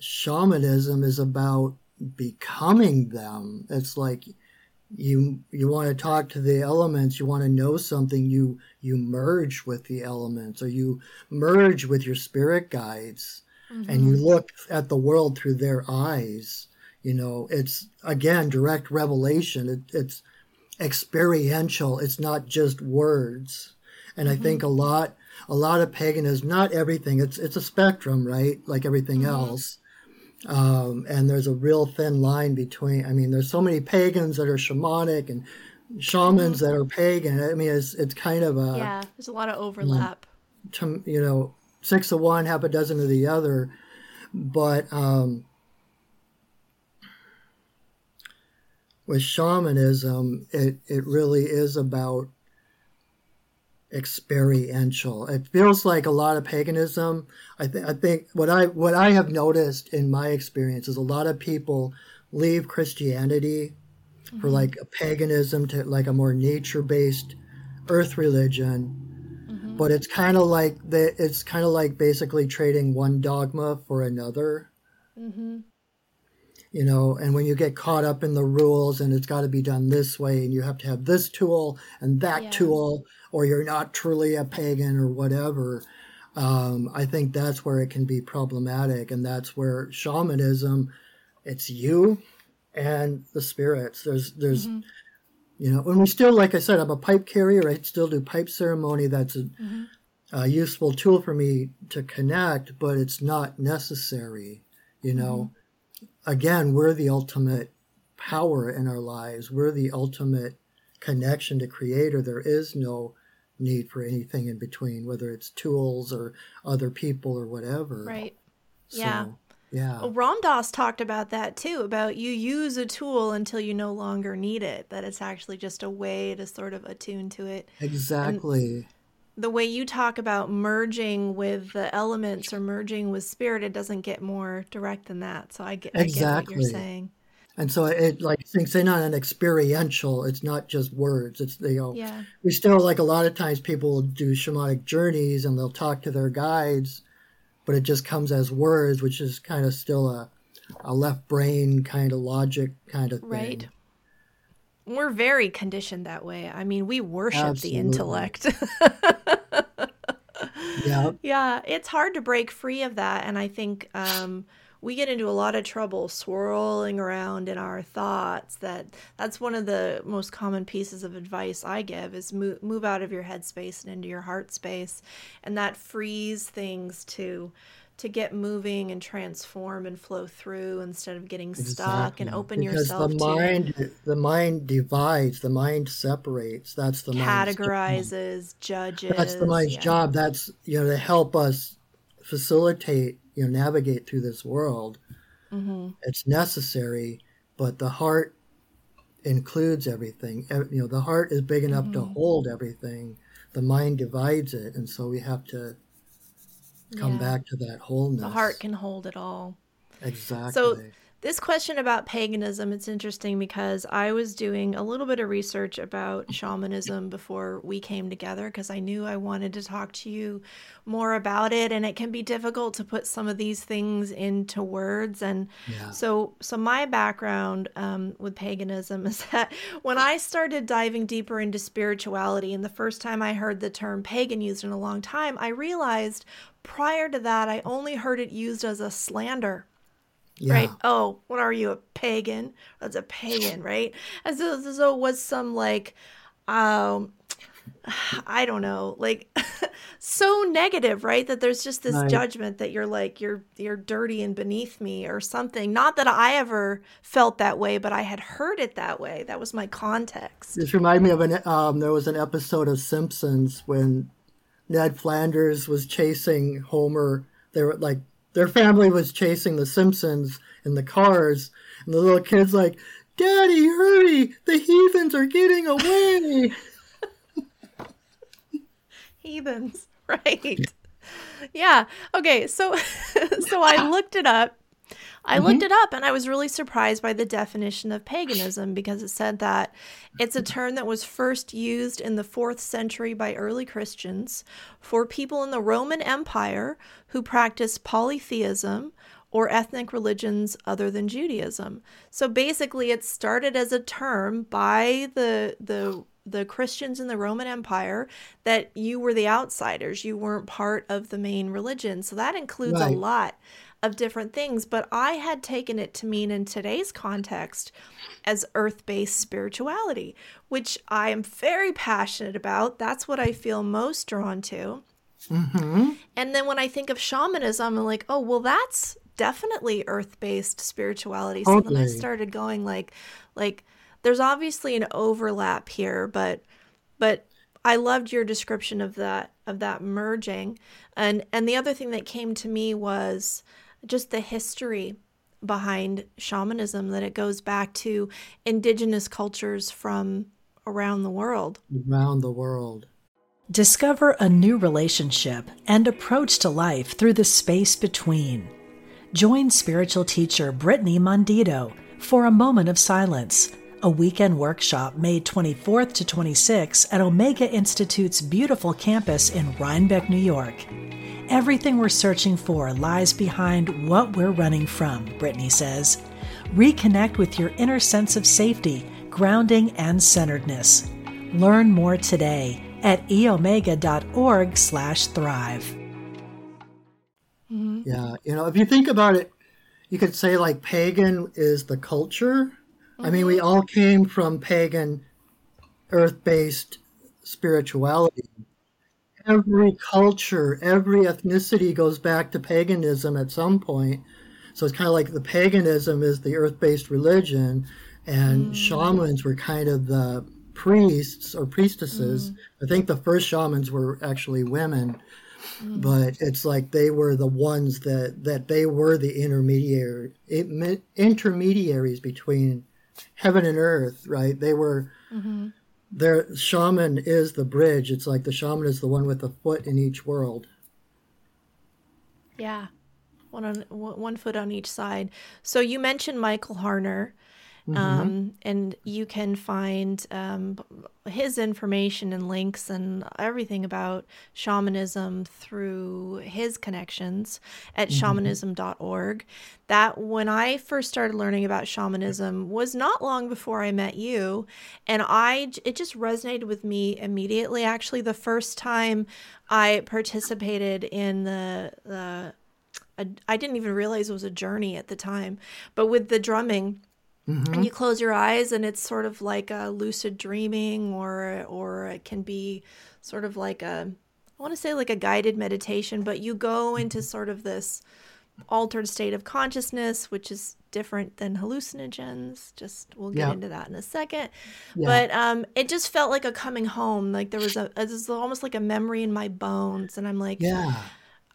shamanism is about becoming them. It's like you you want to talk to the elements, you want to know something, you you merge with the elements, or you merge with your spirit guides, mm-hmm. and you look at the world through their eyes. You know, it's again direct revelation. It, it's experiential. It's not just words. And mm-hmm. I think a lot a lot of paganism, not everything, it's it's a spectrum, right? Like everything mm-hmm. else. Um, and there's a real thin line between, I mean, there's so many pagans that are shamanic and shamans that are pagan. I mean, it's, it's kind of a, yeah, there's a lot of overlap, you know, to, you know, six of one, half a dozen of the other. But, um, with shamanism, it, it really is about experiential. It feels like a lot of paganism. I think I think what I what I have noticed in my experience is a lot of people leave Christianity mm-hmm. for like a paganism, to like a more nature-based earth religion. Mm-hmm. But it's kind of like the, it's kind of like basically trading one dogma for another. Mm-hmm. You know, and when you get caught up in the rules and it's got to be done this way and you have to have this tool and that yeah. tool, or you're not truly a pagan or whatever, um, I think that's where it can be problematic. And that's where shamanism, it's you and the spirits. There's there's mm-hmm. You know, and we still, like I said, I'm a pipe carrier. I still do pipe ceremony. That's a, mm-hmm. a useful tool for me to connect, but it's not necessary. You know, mm-hmm. again, we're the ultimate power in our lives. We're the ultimate connection to Creator. There is no need for anything in between, whether it's tools or other people or whatever. Right. So, yeah. Yeah. Well, Ram Dass talked about that too, about you use a tool until you no longer need it, that it's actually just a way to sort of attune to it. Exactly. And the way you talk about merging with the elements or merging with spirit, it doesn't get more direct than that. So I get, exactly. I get what you're saying. And so it like sinks in on an experiential, it's not just words. It's, you know, yeah. we still, like a lot of times people do shamanic journeys and they'll talk to their guides, but it just comes as words, which is kind of still a, a left brain kind of logic kind of thing. Right. We're very conditioned that way. I mean, we worship Absolutely. The intellect. yeah. Yeah. It's hard to break free of that. And I think um, we get into a lot of trouble swirling around in our thoughts. That that's one of the most common pieces of advice I give is move, move out of your head space and into your heart space. And that frees things to to get moving and transform and flow through instead of getting stuck exactly. and open because yourself the mind, to the mind divides, the mind separates. That's the categorizes, judges. That's the mind's yeah. job. That's, you know, to help us facilitate, you know, navigate through this world. Mm-hmm. It's necessary, but the heart includes everything. You know, the heart is big enough mm-hmm. to hold everything. The mind divides it, and so we have to come yeah. back to that wholeness. The heart can hold it all. Exactly. So this question about paganism, it's interesting because I was doing a little bit of research about shamanism before we came together because I knew I wanted to talk to you more about it, and it can be difficult to put some of these things into words. And yeah. so so my background um, with paganism is that when I started diving deeper into spirituality, and the first time I heard the term pagan used in a long time, I realized prior to that, I only heard it used as a slander. Yeah. Right. Oh, what are you, a pagan? That's a pagan, right? As though, as though it was some like, um, I don't know, like so negative, right? That there's just this right. judgment that you're like, you're you're dirty and beneath me or something. Not that I ever felt that way, but I had heard it that way. That was my context. This reminded me of an um, there was an episode of Simpsons when Ned Flanders was chasing Homer. They were like. Their family was chasing the Simpsons in the cars, and the little kid's like, "Daddy, hurry! The heathens are getting away!" Heathens, right. Yeah. Okay, so so I looked it up. I mm-hmm. looked it up, and I was really surprised by the definition of paganism because it said that it's a term that was first used in the fourth century by early Christians for people in the Roman Empire who practiced polytheism or ethnic religions other than Judaism. So basically, it started as a term by the the the Christians in the Roman Empire that you were the outsiders. You weren't part of the main religion. So that includes right. a lot of different things, but I had taken it to mean in today's context as earth-based spirituality, which I am very passionate about. That's what I feel most drawn to. Mm-hmm. And then when I think of shamanism, I'm like, oh, well, that's definitely earth-based spirituality. So okay. then I started going like, like there's obviously an overlap here, but, but I loved your description of that, of that merging. And, and the other thing that came to me was just the history behind shamanism, that it goes back to indigenous cultures from around the world. Around the world. Discover a new relationship and approach to life through the space between. Join spiritual teacher Brittany Mondito for a moment of silence, a weekend workshop May twenty-fourth to twenty-sixth at Omega Institute's beautiful campus in Rhinebeck, New York. Everything we're searching for lies behind what we're running from, Brittany says. Reconnect with your inner sense of safety, grounding, and centeredness. Learn more today at eomega.org slash thrive. Mm-hmm. Yeah, you know, if you think about it, you could say like pagan is the culture. I mean, we all came from pagan earth-based spirituality. Every culture, every ethnicity goes back to paganism at some point. So it's kind of like the paganism is the earth-based religion, and mm. shamans were kind of the priests or priestesses. Mm. I think the first shamans were actually women, mm. but it's like they were the ones that, that they were the intermediary it, intermediaries between heaven and earth, right? They were... Mm-hmm. Their shaman is the bridge. It's like the shaman is the one with a foot in each world. Yeah, one on one foot on each side. So you mentioned Michael Harner, mm-hmm. um, and you can find um, his information and links and everything about shamanism through his connections at mm-hmm. shamanism dot org. That when I first started learning about shamanism was not long before I met you, and I it just resonated with me immediately. Actually, the first time I participated in the, the a, I didn't even realize it was a journey at the time, but with the drumming, mm-hmm. and you close your eyes, and it's sort of like a lucid dreaming, or or it can be sort of like a I want to say like a guided meditation, but you go into sort of this altered state of consciousness, which is different than hallucinogens. Just we'll get yeah. into that in a second. Yeah. But um, it just felt like a coming home. Like there was a, it was almost like a memory in my bones. And I'm like, yeah.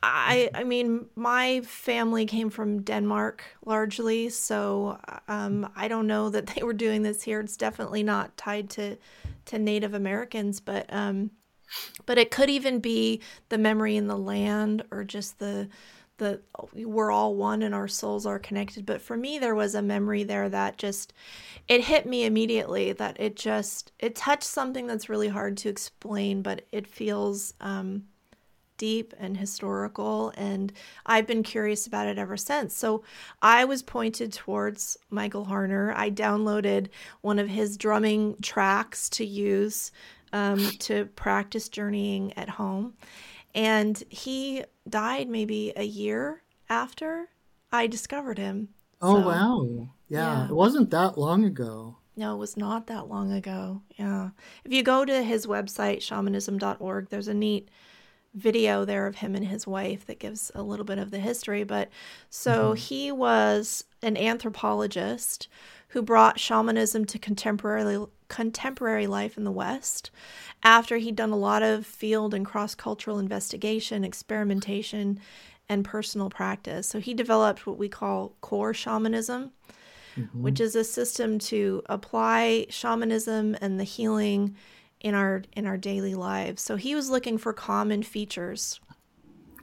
I, I mean, my family came from Denmark largely, so um, I don't know that they were doing this here. It's definitely not tied to, to Native Americans, but um, but it could even be the memory in the land, or just the the we're all one and our souls are connected. But for me, there was a memory there that just, it hit me immediately, that it just, it touched something that's really hard to explain, but it feels um, deep and historical. And I've been curious about it ever since. So I was pointed towards Michael Harner. I downloaded one of his drumming tracks to use um, to practice journeying at home. And he died maybe a year after I discovered him. Oh, so, wow. Yeah. yeah. It wasn't that long ago. No, it was not that long ago. Yeah. If you go to his website, shamanism dot org, there's a neat video there of him and his wife that gives a little bit of the history. But so mm-hmm. he was an anthropologist who brought shamanism to contemporary contemporary life in the West, after he'd done a lot of field and cross-cultural investigation, experimentation, and personal practice. So he developed what we call core shamanism, mm-hmm. which is a system to apply shamanism and the healing in our in our daily lives. So he was looking for common features,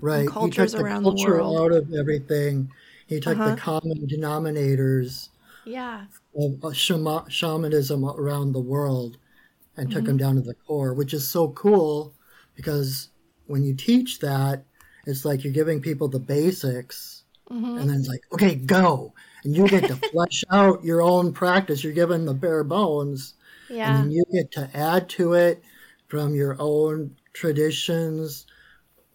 right? Cultures around the world. He took the culture out of everything. He took uh-huh. the common denominators. Yeah. Of shama- shamanism around the world, and took mm-hmm. them down to the core, which is so cool, because when you teach that, it's like you're giving people the basics, mm-hmm. and then it's like, okay, go, and you get to flesh out your own practice. You're given the bare bones, yeah. and then you get to add to it from your own traditions,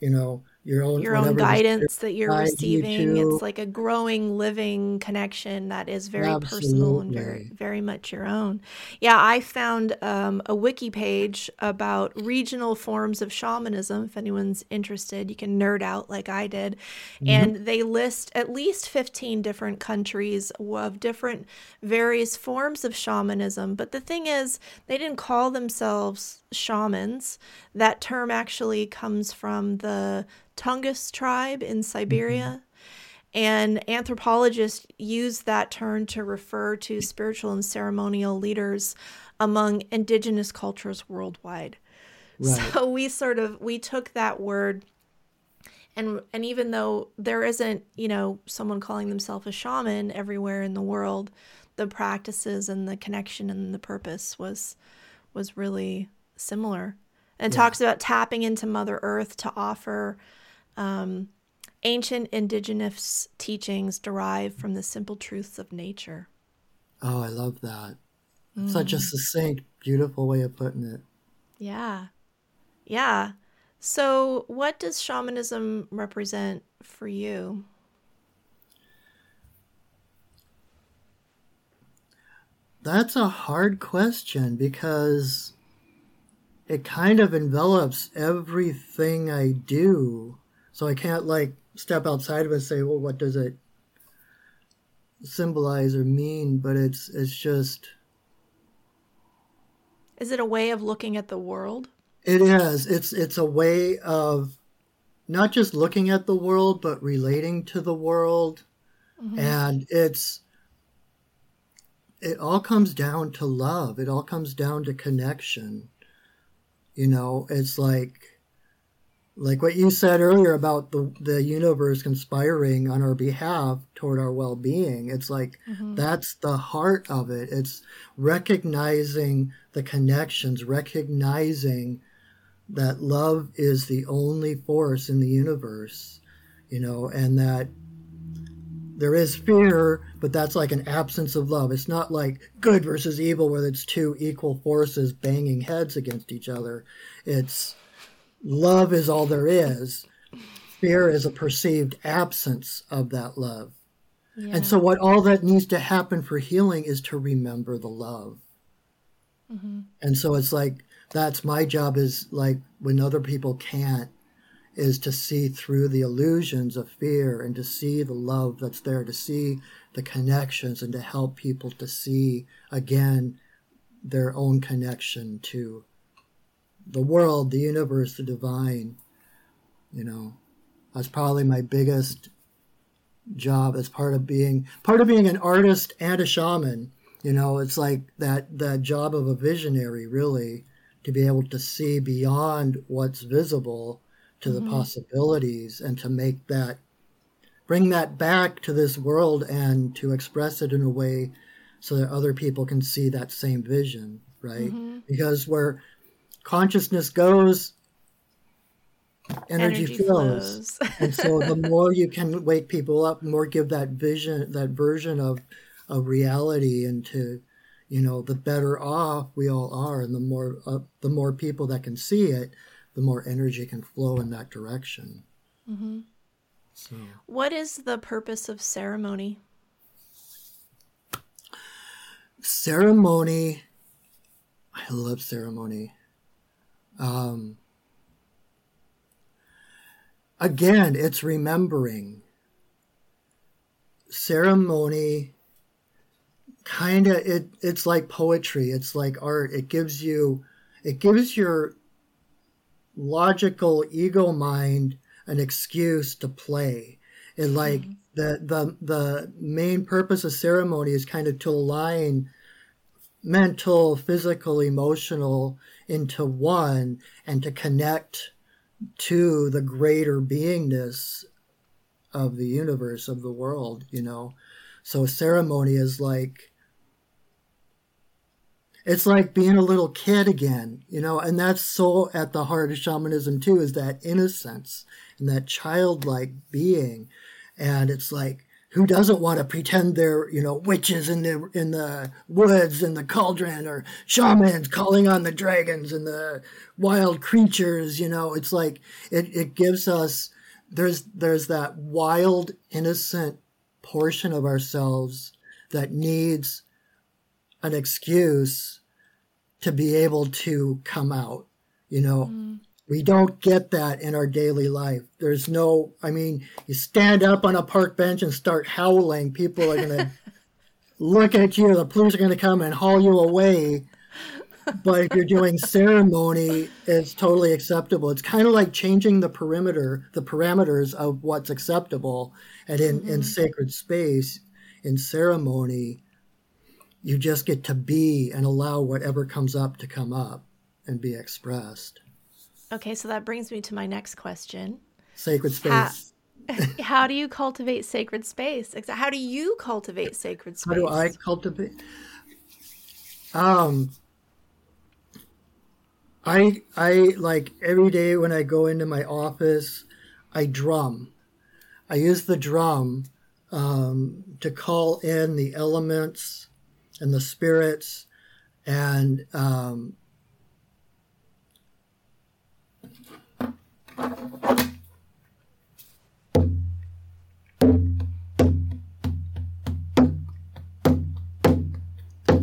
you know, your own, your own guidance that you're receiving. It's like a growing, living connection that is very Absolutely. personal and very, very much your own. Yeah, I found um, a wiki page about regional forms of shamanism. If anyone's interested, you can nerd out like I did. Mm-hmm. And they list at least fifteen different countries of different various forms of shamanism. But the thing is, they didn't call themselves shamans. That term actually comes from the Tungus tribe in Siberia, mm-hmm. and anthropologists use that term to refer to spiritual and ceremonial leaders among indigenous cultures worldwide. Right. So we sort of, we took that word, and and even though there isn't, you know, someone calling themselves a shaman everywhere in the world, the practices and the connection and the purpose was was really similar. And yeah. talks about tapping into Mother Earth to offer um, ancient indigenous teachings derived from the simple truths of nature. Oh, I love that. Mm. Such a succinct, beautiful way of putting it. Yeah. Yeah. So what does shamanism represent for you? That's a hard question, because it kind of envelops everything I do. So I can't like step outside of it and say, well, what does it symbolize or mean? But it's it's just... Is it a way of looking at the world? It is. It's it's a way of not just looking at the world, but relating to the world. Mm-hmm. And it's it all comes down to love. It all comes down to connection. You know, it's like like what you said earlier about the, the universe conspiring on our behalf toward our well-being. It's like mm-hmm. that's the heart of it. It's recognizing the connections, recognizing that love is the only force in the universe, you know, and that there is fear, but that's like an absence of love. It's not like good versus evil where it's two equal forces banging heads against each other. It's love is all there is. Fear is a perceived absence of that love. Yeah. And so what all that needs to happen for healing is to remember the love. Mm-hmm. And so it's like, that's my job, is like when other people can't, is to see through the illusions of fear and to see the love that's there, to see the connections and to help people to see again their own connection to the world, the universe, the divine. You know, that's probably my biggest job as part of being part of being an artist and a shaman. You know, it's like that that job of a visionary, really, to be able to see beyond what's visible to the mm-hmm. possibilities and to make that, bring that back to this world and to express it in a way so that other people can see that same vision, right? Mm-hmm. Because where consciousness goes, energy, energy flows. flows. And so the more you can wake people up, more give that vision, that version of, of reality into, you know, the better off we all are, and the more uh, the more people that can see it, the more energy can flow in that direction. Mm-hmm. So, what is the purpose of ceremony? Ceremony, I love ceremony. Um, again, it's remembering. Ceremony, kind of, it, it's like poetry. It's like art. It gives you, it gives your logical ego mind an excuse to play. It like mm-hmm. the the the main purpose of ceremony is kind of to align mental, physical, emotional into one, and to connect to the greater beingness of the universe, of the world, you know. So ceremony is like, it's like being a little kid again, you know, and that's so at the heart of shamanism too, is that innocence and that childlike being. And it's like, who doesn't want to pretend they're, you know, witches in the in the woods in the cauldron, or shamans calling on the dragons and the wild creatures, you know? It's like it, it gives us, there's there's that wild, innocent portion of ourselves that needs an excuse to be able to come out, you know. Mm. We don't get that in our daily life. There's no, I mean, you stand up on a park bench and start howling, people are going to look at you, the police are going to come and haul you away. But if you're doing ceremony, it's totally acceptable. It's kind of like changing the perimeter, the parameters of what's acceptable. And in, mm-hmm. in sacred space, in ceremony, you just get to be and allow whatever comes up to come up and be expressed. Okay, so that brings me to my next question. Sacred space. How, how do you cultivate sacred space? How do you cultivate sacred space? How do I cultivate? Um, I, I like every day when I go into my office, I drum. I use the drum um, to call in the elements and the spirits, and um,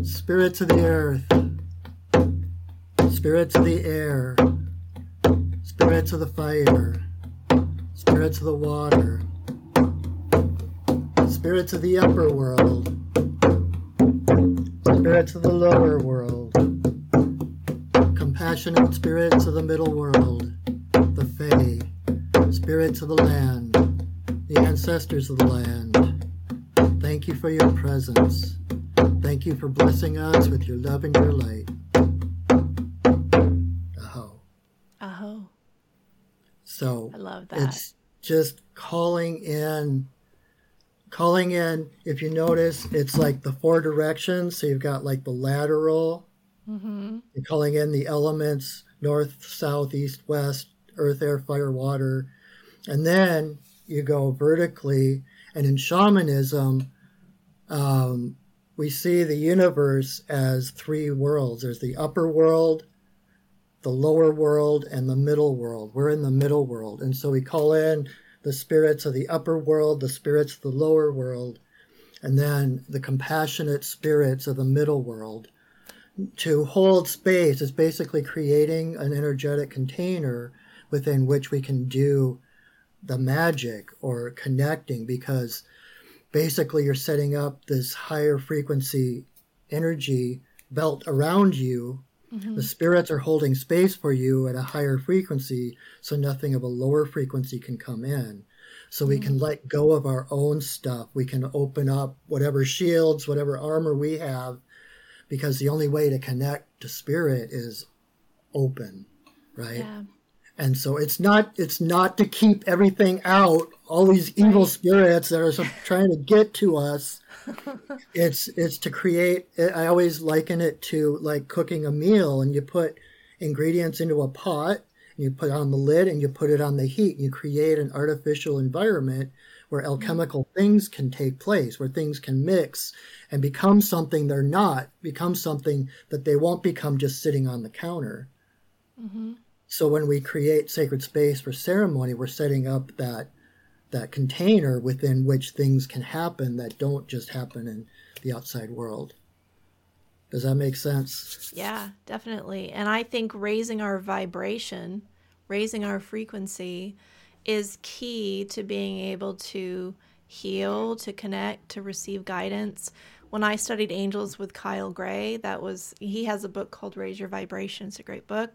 spirits of the earth, spirits of the air, spirits of the fire, spirits of the water, spirits of the upper world, spirits of the lower world, compassionate spirits of the middle world, the fae, spirits of the land, the ancestors of the land. Thank you for your presence. Thank you for blessing us with your love and your light. Aho. Aho. So I love that. It's just calling in, calling in, if you notice, it's like the four directions. So you've got like the lateral, mm-hmm. You're calling in the elements, north, south, east, west, earth, air, fire, water. And then you go vertically. And in shamanism, um, we see the universe as three worlds. There's the upper world, the lower world, and the middle world. We're in the middle world. And so we call in the spirits of the upper world, the spirits of the lower world, and then the compassionate spirits of the middle world to hold space. It's basically creating an energetic container within which we can do the magic or connecting, because basically you're setting up this higher frequency energy belt around you. Mm-hmm. The spirits are holding space for you at a higher frequency, so nothing of a lower frequency can come in. So we mm-hmm. can let go of our own stuff. We can open up whatever shields, whatever armor we have, because the only way to connect to spirit is open, right? Yeah. And so it's not it's not to keep everything out, all these evil spirits that are trying to get to us. It's it's to create. I always liken it to like cooking a meal, and you put ingredients into a pot, and you put on the lid, and you put it on the heat, and you create an artificial environment where alchemical things can take place, where things can mix and become something they're not, become something that they won't become just sitting on the counter. Mm-hmm. So when we create sacred space for ceremony, we're setting up that that container within which things can happen that don't just happen in the outside world. Does that make sense? Yeah, definitely. And I think raising our vibration, raising our frequency is key to being able to heal, to connect, to receive guidance. When I studied angels with Kyle Gray, that was, he has a book called Raise Your Vibration. It's a great book.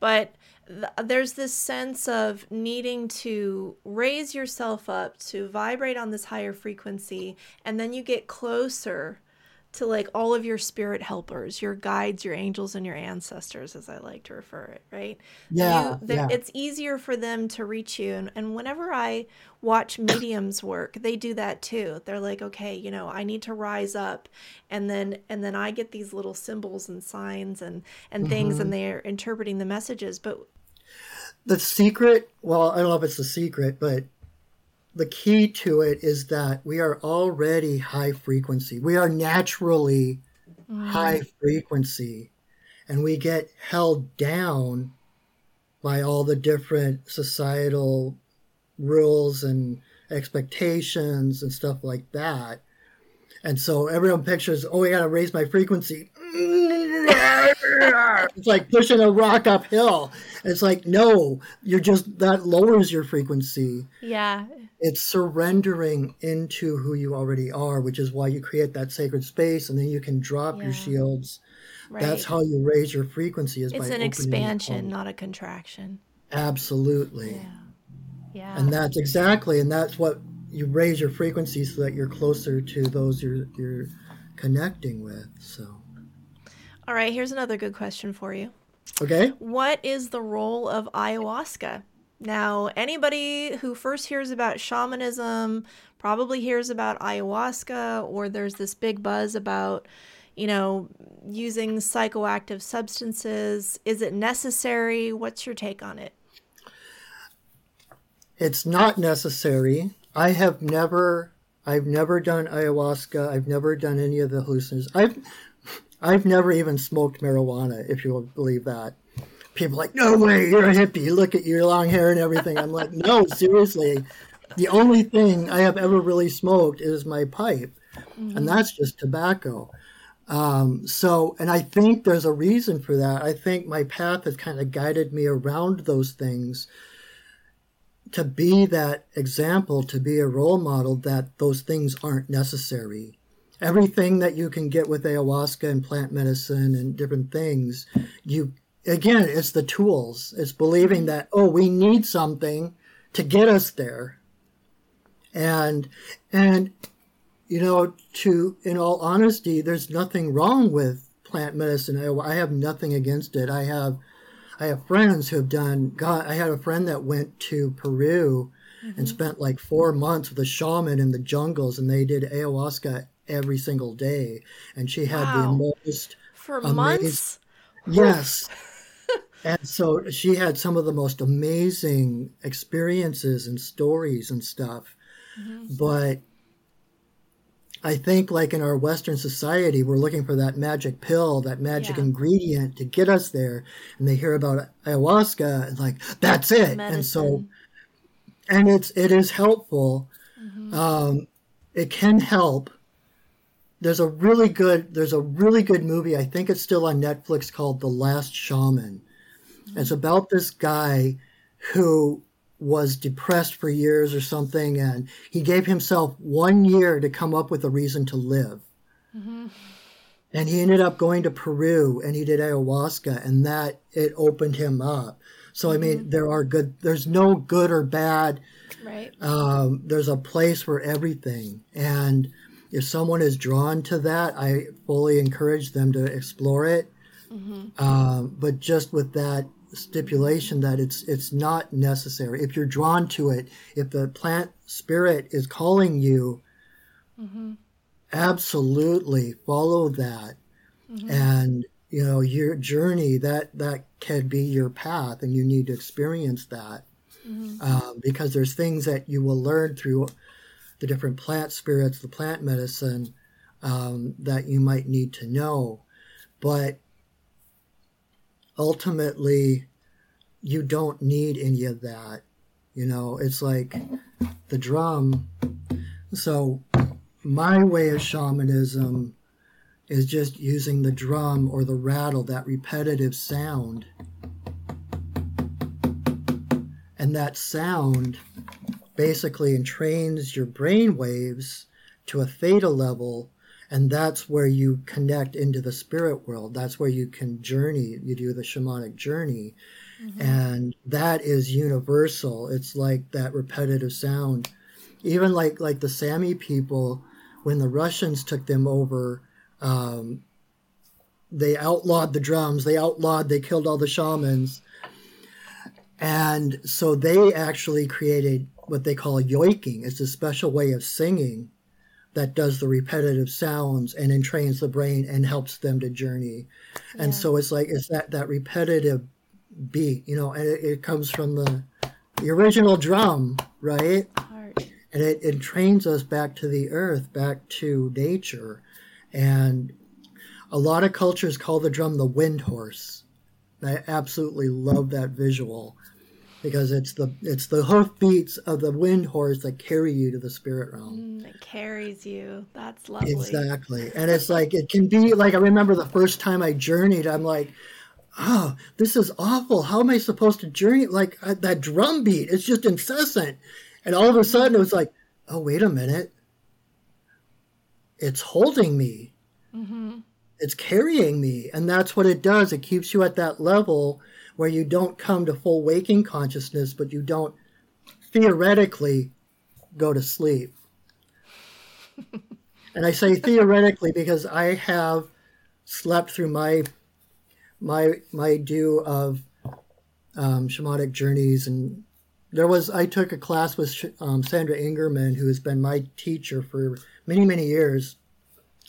But th- there's this sense of needing to raise yourself up to vibrate on this higher frequency. And then you get closer to like all of your spirit helpers, your guides, your angels, and your ancestors, as I like to refer it, right? Yeah. You, the, yeah. It's easier for them to reach you. And, and whenever I watch mediums work, they do that too. They're like, okay, you know, I need to rise up. And then, and then I get these little symbols and signs and, and mm-hmm. things, and they're interpreting the messages. But the secret, well, I don't know if it's the secret, but the key to it is that we are already high frequency. We are naturally mm. high frequency, and we get held down by all the different societal rules and expectations and stuff like that. And so everyone pictures, oh, I got to raise my frequency. It's like pushing a rock uphill. It's like, no, you're just, that lowers your frequency. Yeah. It's surrendering into who you already are, which is why you create that sacred space, and then you can drop yeah. your shields. Right. That's how you raise your frequency. Is it's by an expansion, not a contraction. Absolutely. Yeah. yeah. And that's exactly, and that's what you raise your frequency so that you're closer to those you're you're connecting with. So. All right, here's another good question for you. Okay. What is the role of ayahuasca? Now, anybody who first hears about shamanism probably hears about ayahuasca, or there's this big buzz about, you know, using psychoactive substances. Is it necessary? What's your take on it? It's not necessary. I have never, I've never done ayahuasca. I've never done any of the hallucinations. I've, I've never even smoked marijuana, if you will believe that. People are like, no way, you're a hippie. Look at your long hair and everything. I'm like, no, seriously. The only thing I have ever really smoked is my pipe. Mm-hmm. And that's just tobacco. Um, so, and I think there's a reason for that. I think my path has kind of guided me around those things to be that example, to be a role model that those things aren't necessary. Everything that you can get with ayahuasca and plant medicine and different things, you, again, it's the tools. It's believing that, oh, we need something to get us there. And, and, you know, to, in all honesty, there's nothing wrong with plant medicine. I, I have nothing against it. I have, I have friends who have done, God, I had a friend that went to Peru mm-hmm. and spent like four months with a shaman in the jungles, and they did ayahuasca every single day. And she had wow. the most for amazing, months. Yes. And so she had some of the most amazing experiences and stories and stuff. Mm-hmm. But I think, like in our Western society, we're looking for that magic pill, that magic yeah. ingredient to get us there. And they hear about ayahuasca and like, that's it. Medicine. And so, and it's, it is helpful. Mm-hmm. Um, it can help. There's a really good, there's a really good movie. I think it's still on Netflix called The Last Shaman. Mm-hmm. It's about this guy who was depressed for years or something, and he gave himself one year to come up with a reason to live. Mm-hmm. And he ended up going to Peru, and he did ayahuasca, and that, it opened him up. So, I mean, mm-hmm. there are good, there's no good or bad. Right. Um, there's a place for everything. And if someone is drawn to that, I fully encourage them to explore it. Mm-hmm. Um, but just with that stipulation that it's it's not necessary. If you're drawn to it, if the plant spirit is calling you, mm-hmm. absolutely follow that. Mm-hmm. And, you know, your journey, that, that can be your path, and you need to experience that. Mm-hmm. Um, because there's things that you will learn through the different plant spirits, the plant medicine, um, that you might need to know. But ultimately, you don't need any of that. You know, it's like the drum. So my way of shamanism is just using the drum or the rattle, that repetitive sound. And that sound basically entrains your brain waves to a theta level. And that's where you connect into the spirit world. That's where you can journey. You do the shamanic journey. Mm-hmm. And that is universal. It's like that repetitive sound. Even like, like the Sami people, when the Russians took them over, um, they outlawed the drums. They outlawed, they killed all the shamans. And so they actually created what they call yoiking. It's a special way of singing that does the repetitive sounds and entrains the brain and helps them to journey. Yeah. And so it's like, it's that, that repetitive beat, you know, and it, it comes from the, the original drum, right? Heart. And it entrains us back to the earth, back to nature. And a lot of cultures call the drum the wind horse. I absolutely love that visual, because it's the it's the hoofbeats of the wind horse that carry you to the spirit realm. Mm, it carries you. That's lovely. Exactly. And it's like, it can be like, I remember the first time I journeyed, I'm like, oh, this is awful. How am I supposed to journey? Like I, that drum beat, it's just incessant. And all of a sudden it was like, oh, wait a minute. It's holding me. Mm-hmm. It's carrying me. And that's what it does. It keeps you at that level where you don't come to full waking consciousness, but you don't theoretically go to sleep. And I say theoretically because I have slept through my my my due of um, shamanic journeys. And there was, I took a class with um, Sandra Ingerman, who has been my teacher for many, many years.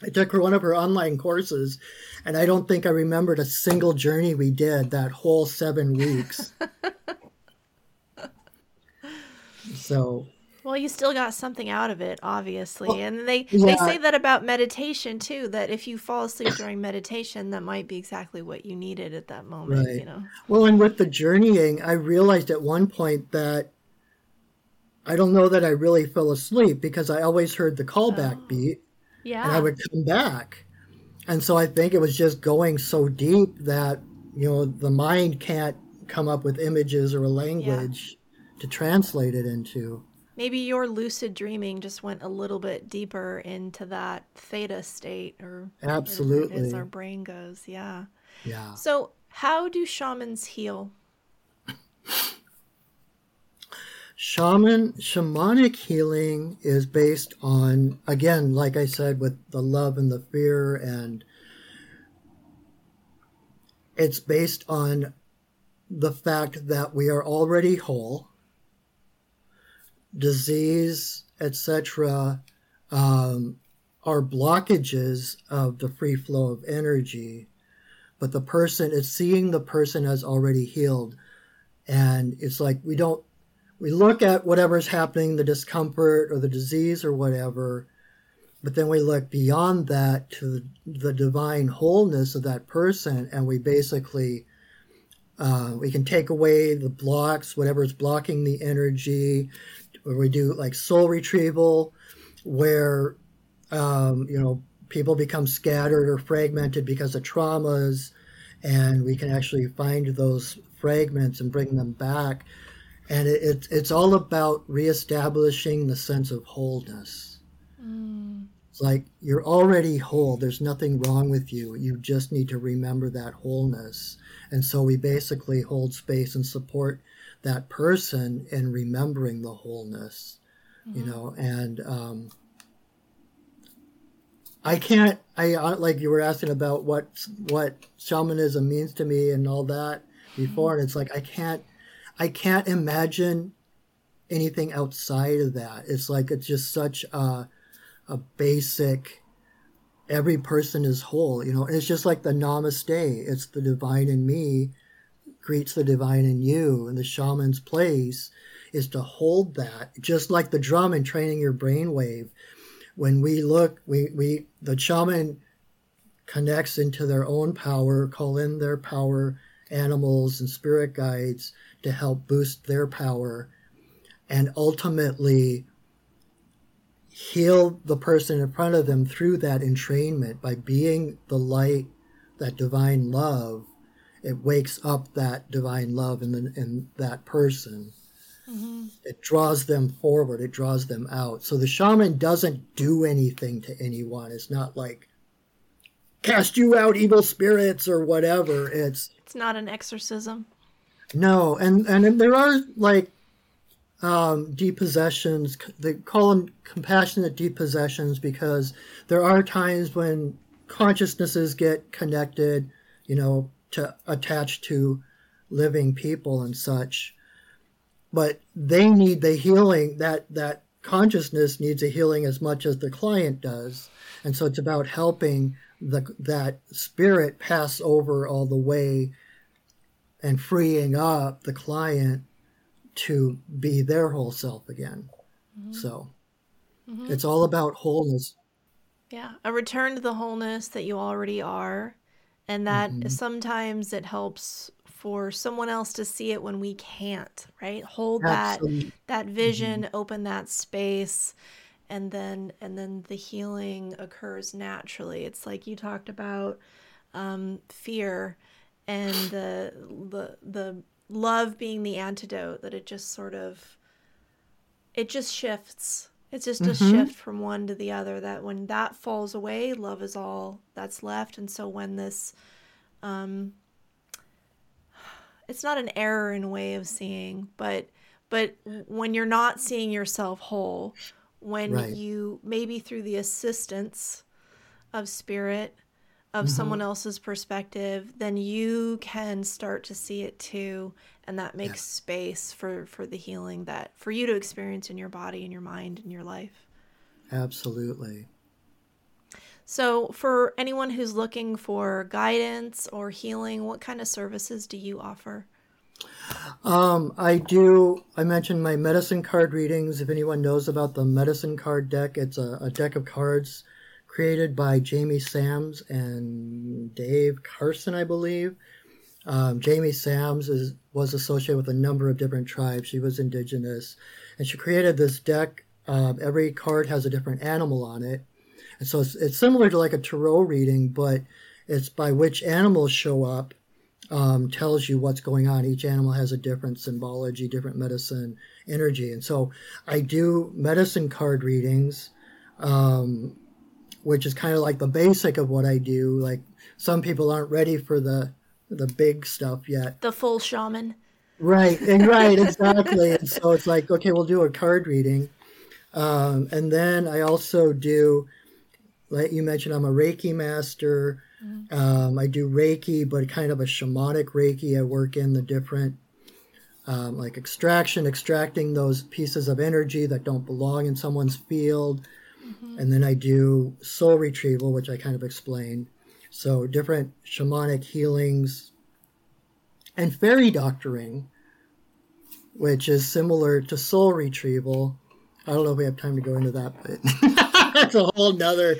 I took her one of her online courses, and I don't think I remembered a single journey we did that whole seven weeks. So, well, you still got something out of it, obviously. Well, and they, yeah. they say that about meditation, too, that if you fall asleep during meditation, that might be exactly what you needed at that moment. Right. You know. Well, and with the journeying, I realized at one point that I don't know that I really fell asleep because I always heard the callback oh. beat. Yeah. And I would come back. And so I think it was just going so deep that, you know, the mind can't come up with images or a language yeah. to translate it into. Maybe your lucid dreaming just went a little bit deeper into that theta state, or absolutely as our brain goes. Yeah. Yeah. So how do shamans heal? Shaman, shamanic healing is based on, again, like I said, with the love and the fear, and it's based on the fact that we are already whole. Disease, et cetera, um, are blockages of the free flow of energy, but the person is seeing the person as already healed, and it's like we don't we look at whatever's happening, the discomfort or the disease or whatever, but then we look beyond that to the, the divine wholeness of that person, and we basically uh, we can take away the blocks, whatever's blocking the energy. Where we do like soul retrieval, where, um, you know, people become scattered or fragmented because of traumas, and we can actually find those fragments and bring them back. And it, it, it's all about reestablishing the sense of wholeness. Mm. It's like you're already whole. There's nothing wrong with you. You just need to remember that wholeness. And so we basically hold space and support that person in remembering the wholeness, you mm-hmm. know, and um, I can't, I like you were asking about what, what shamanism means to me and all that before. Mm-hmm. And it's like, I can't, I can't imagine anything outside of that. It's like, it's just such a, a basic, every person is whole, you know, and it's just like the namaste. It's the divine in me greets the divine in you, and the shaman's place is to hold that, just like the drum and training your brainwave. When we look, we, we the shaman connects into their own power, call in their power animals and spirit guides to help boost their power, and ultimately heal the person in front of them through that entrainment by being the light, that divine love. It wakes up that divine love in, the, in that person. Mm-hmm. It draws them forward. It draws them out. So the shaman doesn't do anything to anyone. It's not like, cast you out, evil spirits, or whatever. It's it's not an exorcism. No. And, and there are, like, um, depossessions. They call them compassionate depossessions because there are times when consciousnesses get connected, you know, to attach to living people and such, but they need the healing, that that consciousness needs a healing as much as the client does. And so it's about helping the that spirit pass over all the way and freeing up the client to be their whole self again. Mm-hmm. So mm-hmm. it's all about wholeness. Yeah, a return to the wholeness that you already are. And that mm-hmm. sometimes it helps for someone else to see it when we can't, right? Hold Absolutely. that that vision, mm-hmm. open that space, and then and then the healing occurs naturally. It's like you talked about um, fear and the the the love being the antidote, that it just sort of it just shifts. It's just a mm-hmm. shift from one to the other, that when that falls away, love is all that's left. And so when this, um, it's not an error in a way of seeing, but but when you're not seeing yourself whole, when right. you, maybe through the assistance of spirit, of mm-hmm. someone else's perspective, then you can start to see it too. And that makes yeah. space for, for the healing that for you to experience in your body, in your mind, in your life. Absolutely. So for anyone who's looking for guidance or healing, what kind of services do you offer? Um, I do. I mentioned my medicine card readings. If anyone knows about the medicine card deck, it's a, a deck of cards created by Jamie Sams and Dave Carson, I believe. Um, Jamie Sams is, was associated with a number of different tribes. She was indigenous, and she created this deck. Um, every card has a different animal on it, And so it's, it's similar to like a tarot reading, but it's by which animals show up, um, tells you what's going on. Each animal has a different symbology, different medicine, energy. And so I do medicine card readings, um, which is kind of like the basic of what I do. Like some people aren't ready for the, the big stuff yet. The full shaman. Right. And right. Exactly. And so it's like, okay, we'll do a card reading. Um, and then I also do, like you mentioned, I'm a Reiki master. Mm-hmm. Um, I do Reiki, but kind of a shamanic Reiki. I work in the different, um, like extraction, extracting those pieces of energy that don't belong in someone's field. Mm-hmm. And then I do soul retrieval, which I kind of explained. So different shamanic healings and fairy doctoring, which is similar to soul retrieval. I don't know if we have time to go into that, but that's a whole nother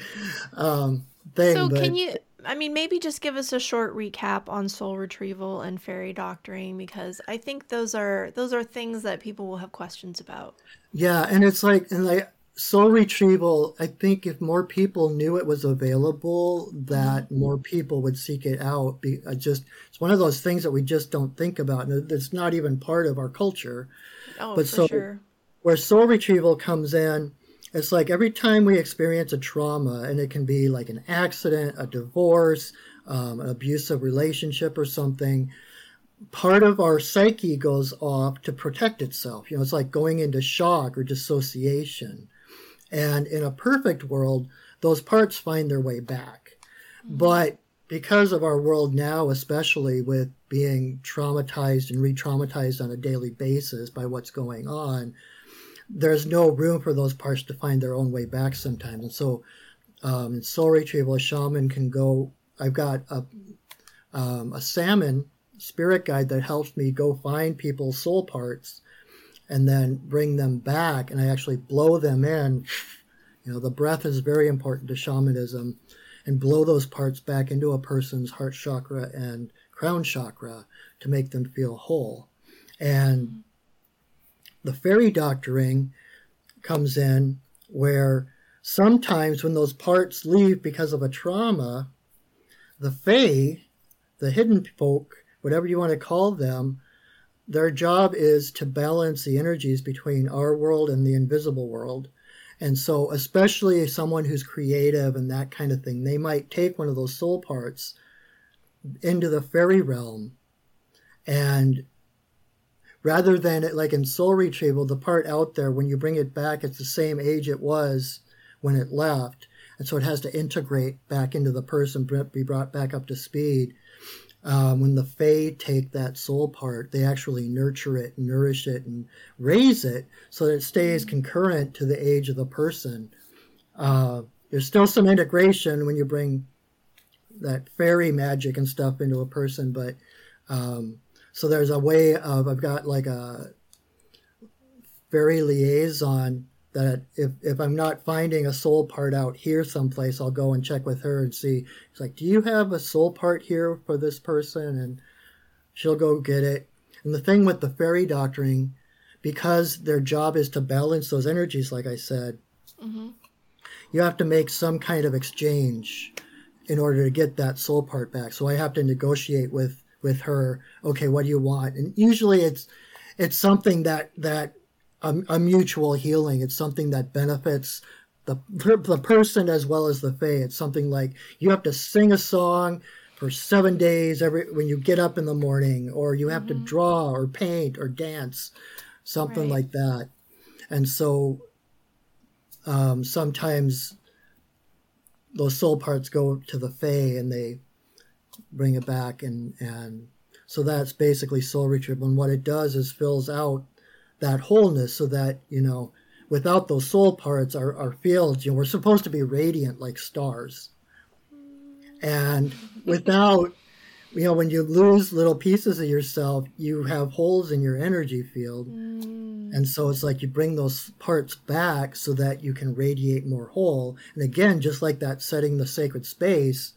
um, thing. So but... can you, I mean, maybe just give us a short recap on soul retrieval and fairy doctoring, because I think those are, those are things that people will have questions about. Yeah. And it's like, and like soul retrieval, I think if more people knew it was available, that mm-hmm. more people would seek it out. Be, uh, just, it's one of those things that we just don't think about. And it's not even part of our culture. Oh, but for so, sure. Where soul retrieval comes in, it's like every time we experience a trauma, and it can be like an accident, a divorce, um, an abusive relationship or something, part of our psyche goes off to protect itself. You know, it's like going into shock or dissociation. And in a perfect world, those parts find their way back. Mm-hmm. But because of our world now, especially with being traumatized and re-traumatized on a daily basis by what's going on, there's no room for those parts to find their own way back sometimes. And so um, in soul retrieval, a shaman can go, I've got a, um, a shaman spirit guide that helps me go find people's soul parts and then bring them back. And I actually blow them in. You know, the breath is very important to shamanism, and blow those parts back into a person's heart chakra and crown chakra to make them feel whole. And mm-hmm. the fairy doctoring comes in where sometimes when those parts leave because of a trauma, the fae, the hidden folk, whatever you want to call them, their job is to balance the energies between our world and the invisible world. And so especially someone who's creative and that kind of thing, they might take one of those soul parts into the fairy realm, and rather than it, like in soul retrieval, the part out there, when you bring it back, it's the same age it was when it left. And so it has to integrate back into the person, be brought back up to speed. Um, when the fae take that soul part, they actually nurture it, nourish it, and raise it so that it stays concurrent to the age of the person. Uh, there's still some integration when you bring that fairy magic and stuff into a person, but... Um, So there's a way of, I've got like a fairy liaison that if, if I'm not finding a soul part out here someplace, I'll go and check with her and see. It's like, do you have a soul part here for this person? And she'll go get it. And the thing with the fairy doctoring, because their job is to balance those energies, like I said, mm-hmm. you have to make some kind of exchange in order to get that soul part back. So I have to negotiate with with her, okay, what do you want? And usually it's it's something that that um, a mutual healing. It's something that benefits the the person as well as the fae. It's something like you have to sing a song for seven days every when you get up in the morning, or you have mm-hmm. to draw or paint or dance, something right. like that. And so um, sometimes those soul parts go to the fae and they bring it back, and and so that's basically soul retrieval. And what it does is fills out that wholeness, so that, you know, without those soul parts, our, our fields, you know, we're supposed to be radiant like stars, and without, you know, when you lose little pieces of yourself, you have holes in your energy field. Mm. And so it's like you bring those parts back so that you can radiate more whole. And again, just like that, setting the sacred space,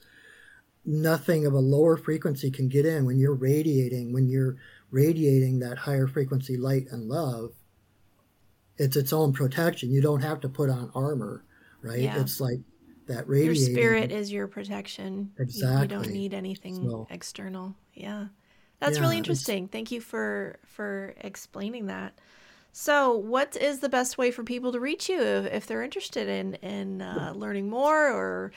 nothing of a lower frequency can get in when you're radiating, when you're radiating that higher frequency light and love. It's its own protection. You don't have to put on armor, right? Yeah. It's like that radiating. Your spirit is your protection. Exactly. You don't need anything so, external. Yeah. That's yeah, really interesting. Thank you for for explaining that. So what is the best way for people to reach you if, if they're interested in, in uh, learning more? Or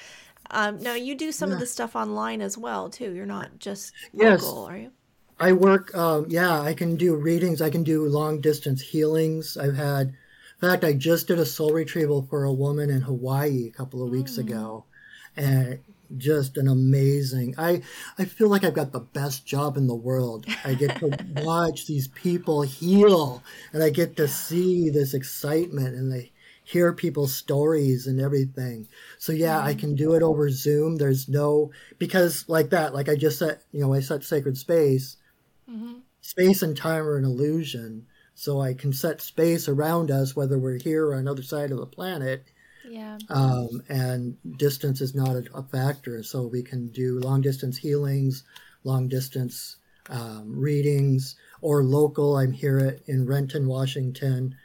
um, no, you do some yeah. of the stuff online as well, too. You're not just yes. local, are you? I work, um, yeah, I can do readings. I can do long distance healings. I've had, in fact, I just did a soul retrieval for a woman in Hawaii a couple of weeks mm. ago. And just an amazing, I, I feel like I've got the best job in the world. I get to watch these people heal, and I get to see this excitement, and I hear people's stories and everything. So yeah, I can do it over Zoom. There's no, because like that, like I just said, you know, I set sacred space, mm-hmm. space and time are an illusion. So I can set space around us, whether we're here or on another side of the planet. Yeah. Um, and distance is not a, a factor. So we can do long distance healings, long distance um, readings, or local. I'm here at, in Renton, Washington.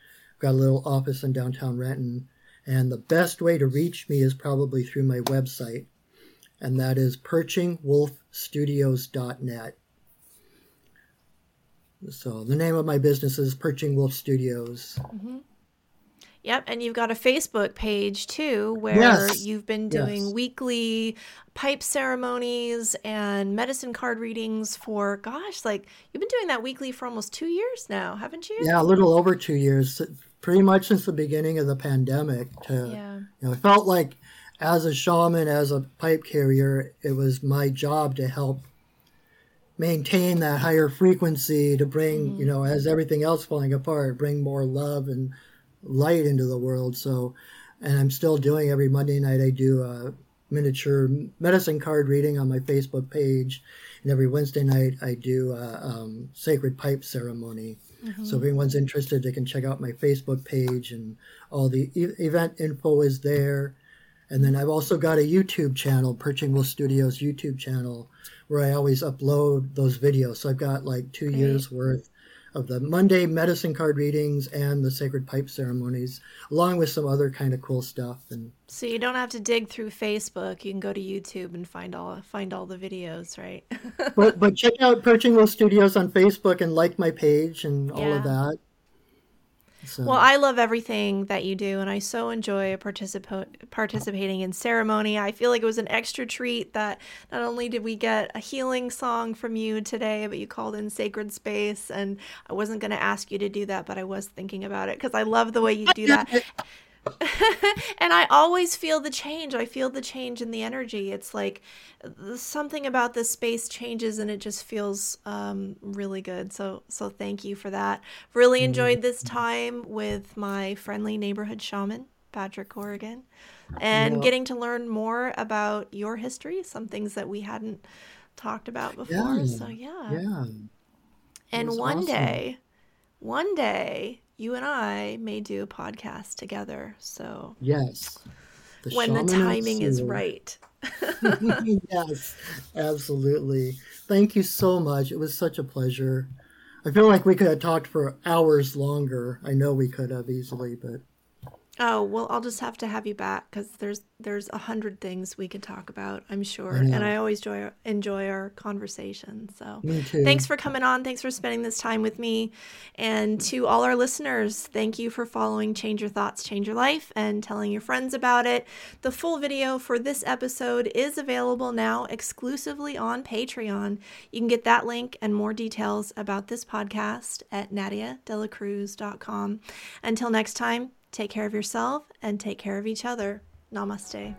Got a little office in downtown Renton. And the best way to reach me is probably through my website. And that is perching wolf studios dot net. So the name of my business is Perching Wolf Studios. Mm-hmm. Yep, and you've got a Facebook page too, where yes. you've been doing yes. weekly pipe ceremonies and medicine card readings for, gosh, like you've been doing that weekly for almost two years now, haven't you? Yeah, a little over two years, pretty much since the beginning of the pandemic. To, yeah. You know, it felt like as a shaman, as a pipe carrier, it was my job to help maintain that higher frequency, to bring, mm-hmm. you know, as everything else falling apart, bring more love and light into the world. So, and I'm still doing every Monday night, I do a miniature medicine card reading on my Facebook page, and every Wednesday night I do a um, sacred pipe ceremony. Mm-hmm. So if anyone's interested, they can check out my Facebook page, and all the e- event info is there. And then I've also got a YouTube channel, Perching Wolf Studios YouTube channel, where I always upload those videos. So I've got like two Great. years worth of the Monday medicine card readings and the sacred pipe ceremonies, along with some other kind of cool stuff. And so you don't have to dig through Facebook. You can go to YouTube and find all find all the videos, right? but but check out Perching Wolf Studios on Facebook and like my page and all yeah. of that. So. Well, I love everything that you do, and I so enjoy participo- participating in ceremony. I feel like it was an extra treat that not only did we get a healing song from you today, but you called in sacred space, and I wasn't going to ask you to do that, but I was thinking about it because I love the way you do that. And I always feel the change. I feel the change in the energy. It's like something about this space changes, and it just feels um, really good. So, so thank you for that. Really enjoyed this time with my friendly neighborhood shaman, Patrick Corrigan, and yeah. getting to learn more about your history, some things that we hadn't talked about before. Yeah. So yeah. yeah. And one awesome. day, one day, you and I may do a podcast together. So yes, the when the timing is right. Yes, absolutely. Thank you so much. It was such a pleasure. I feel like we could have talked for hours longer. I know we could have easily, but. Oh, well, I'll just have to have you back because there's there's a hundred things we could talk about, I'm sure. I and I always enjoy, enjoy our conversation. So Me too. Thanks for coming on. Thanks for spending this time with me. And to all our listeners, thank you for following Change Your Thoughts, Change Your Life, and telling your friends about it. The full video for this episode is available now exclusively on Patreon. You can get that link and more details about this podcast at Nadia Dela Cruz dot com. Until next time, take care of yourself and take care of each other. Namaste.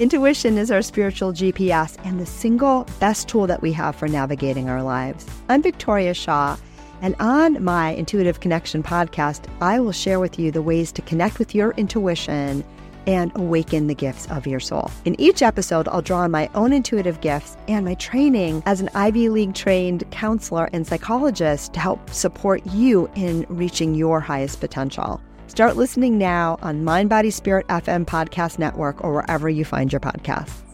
Intuition is our spiritual G P S and the single best tool that we have for navigating our lives. I'm Victoria Shaw. And on my Intuitive Connection podcast, I will share with you the ways to connect with your intuition and awaken the gifts of your soul. In each episode, I'll draw on my own intuitive gifts and my training as an Ivy League-trained counselor and psychologist to help support you in reaching your highest potential. Start listening now on MindBodySpirit F M Podcast Network or wherever you find your podcasts.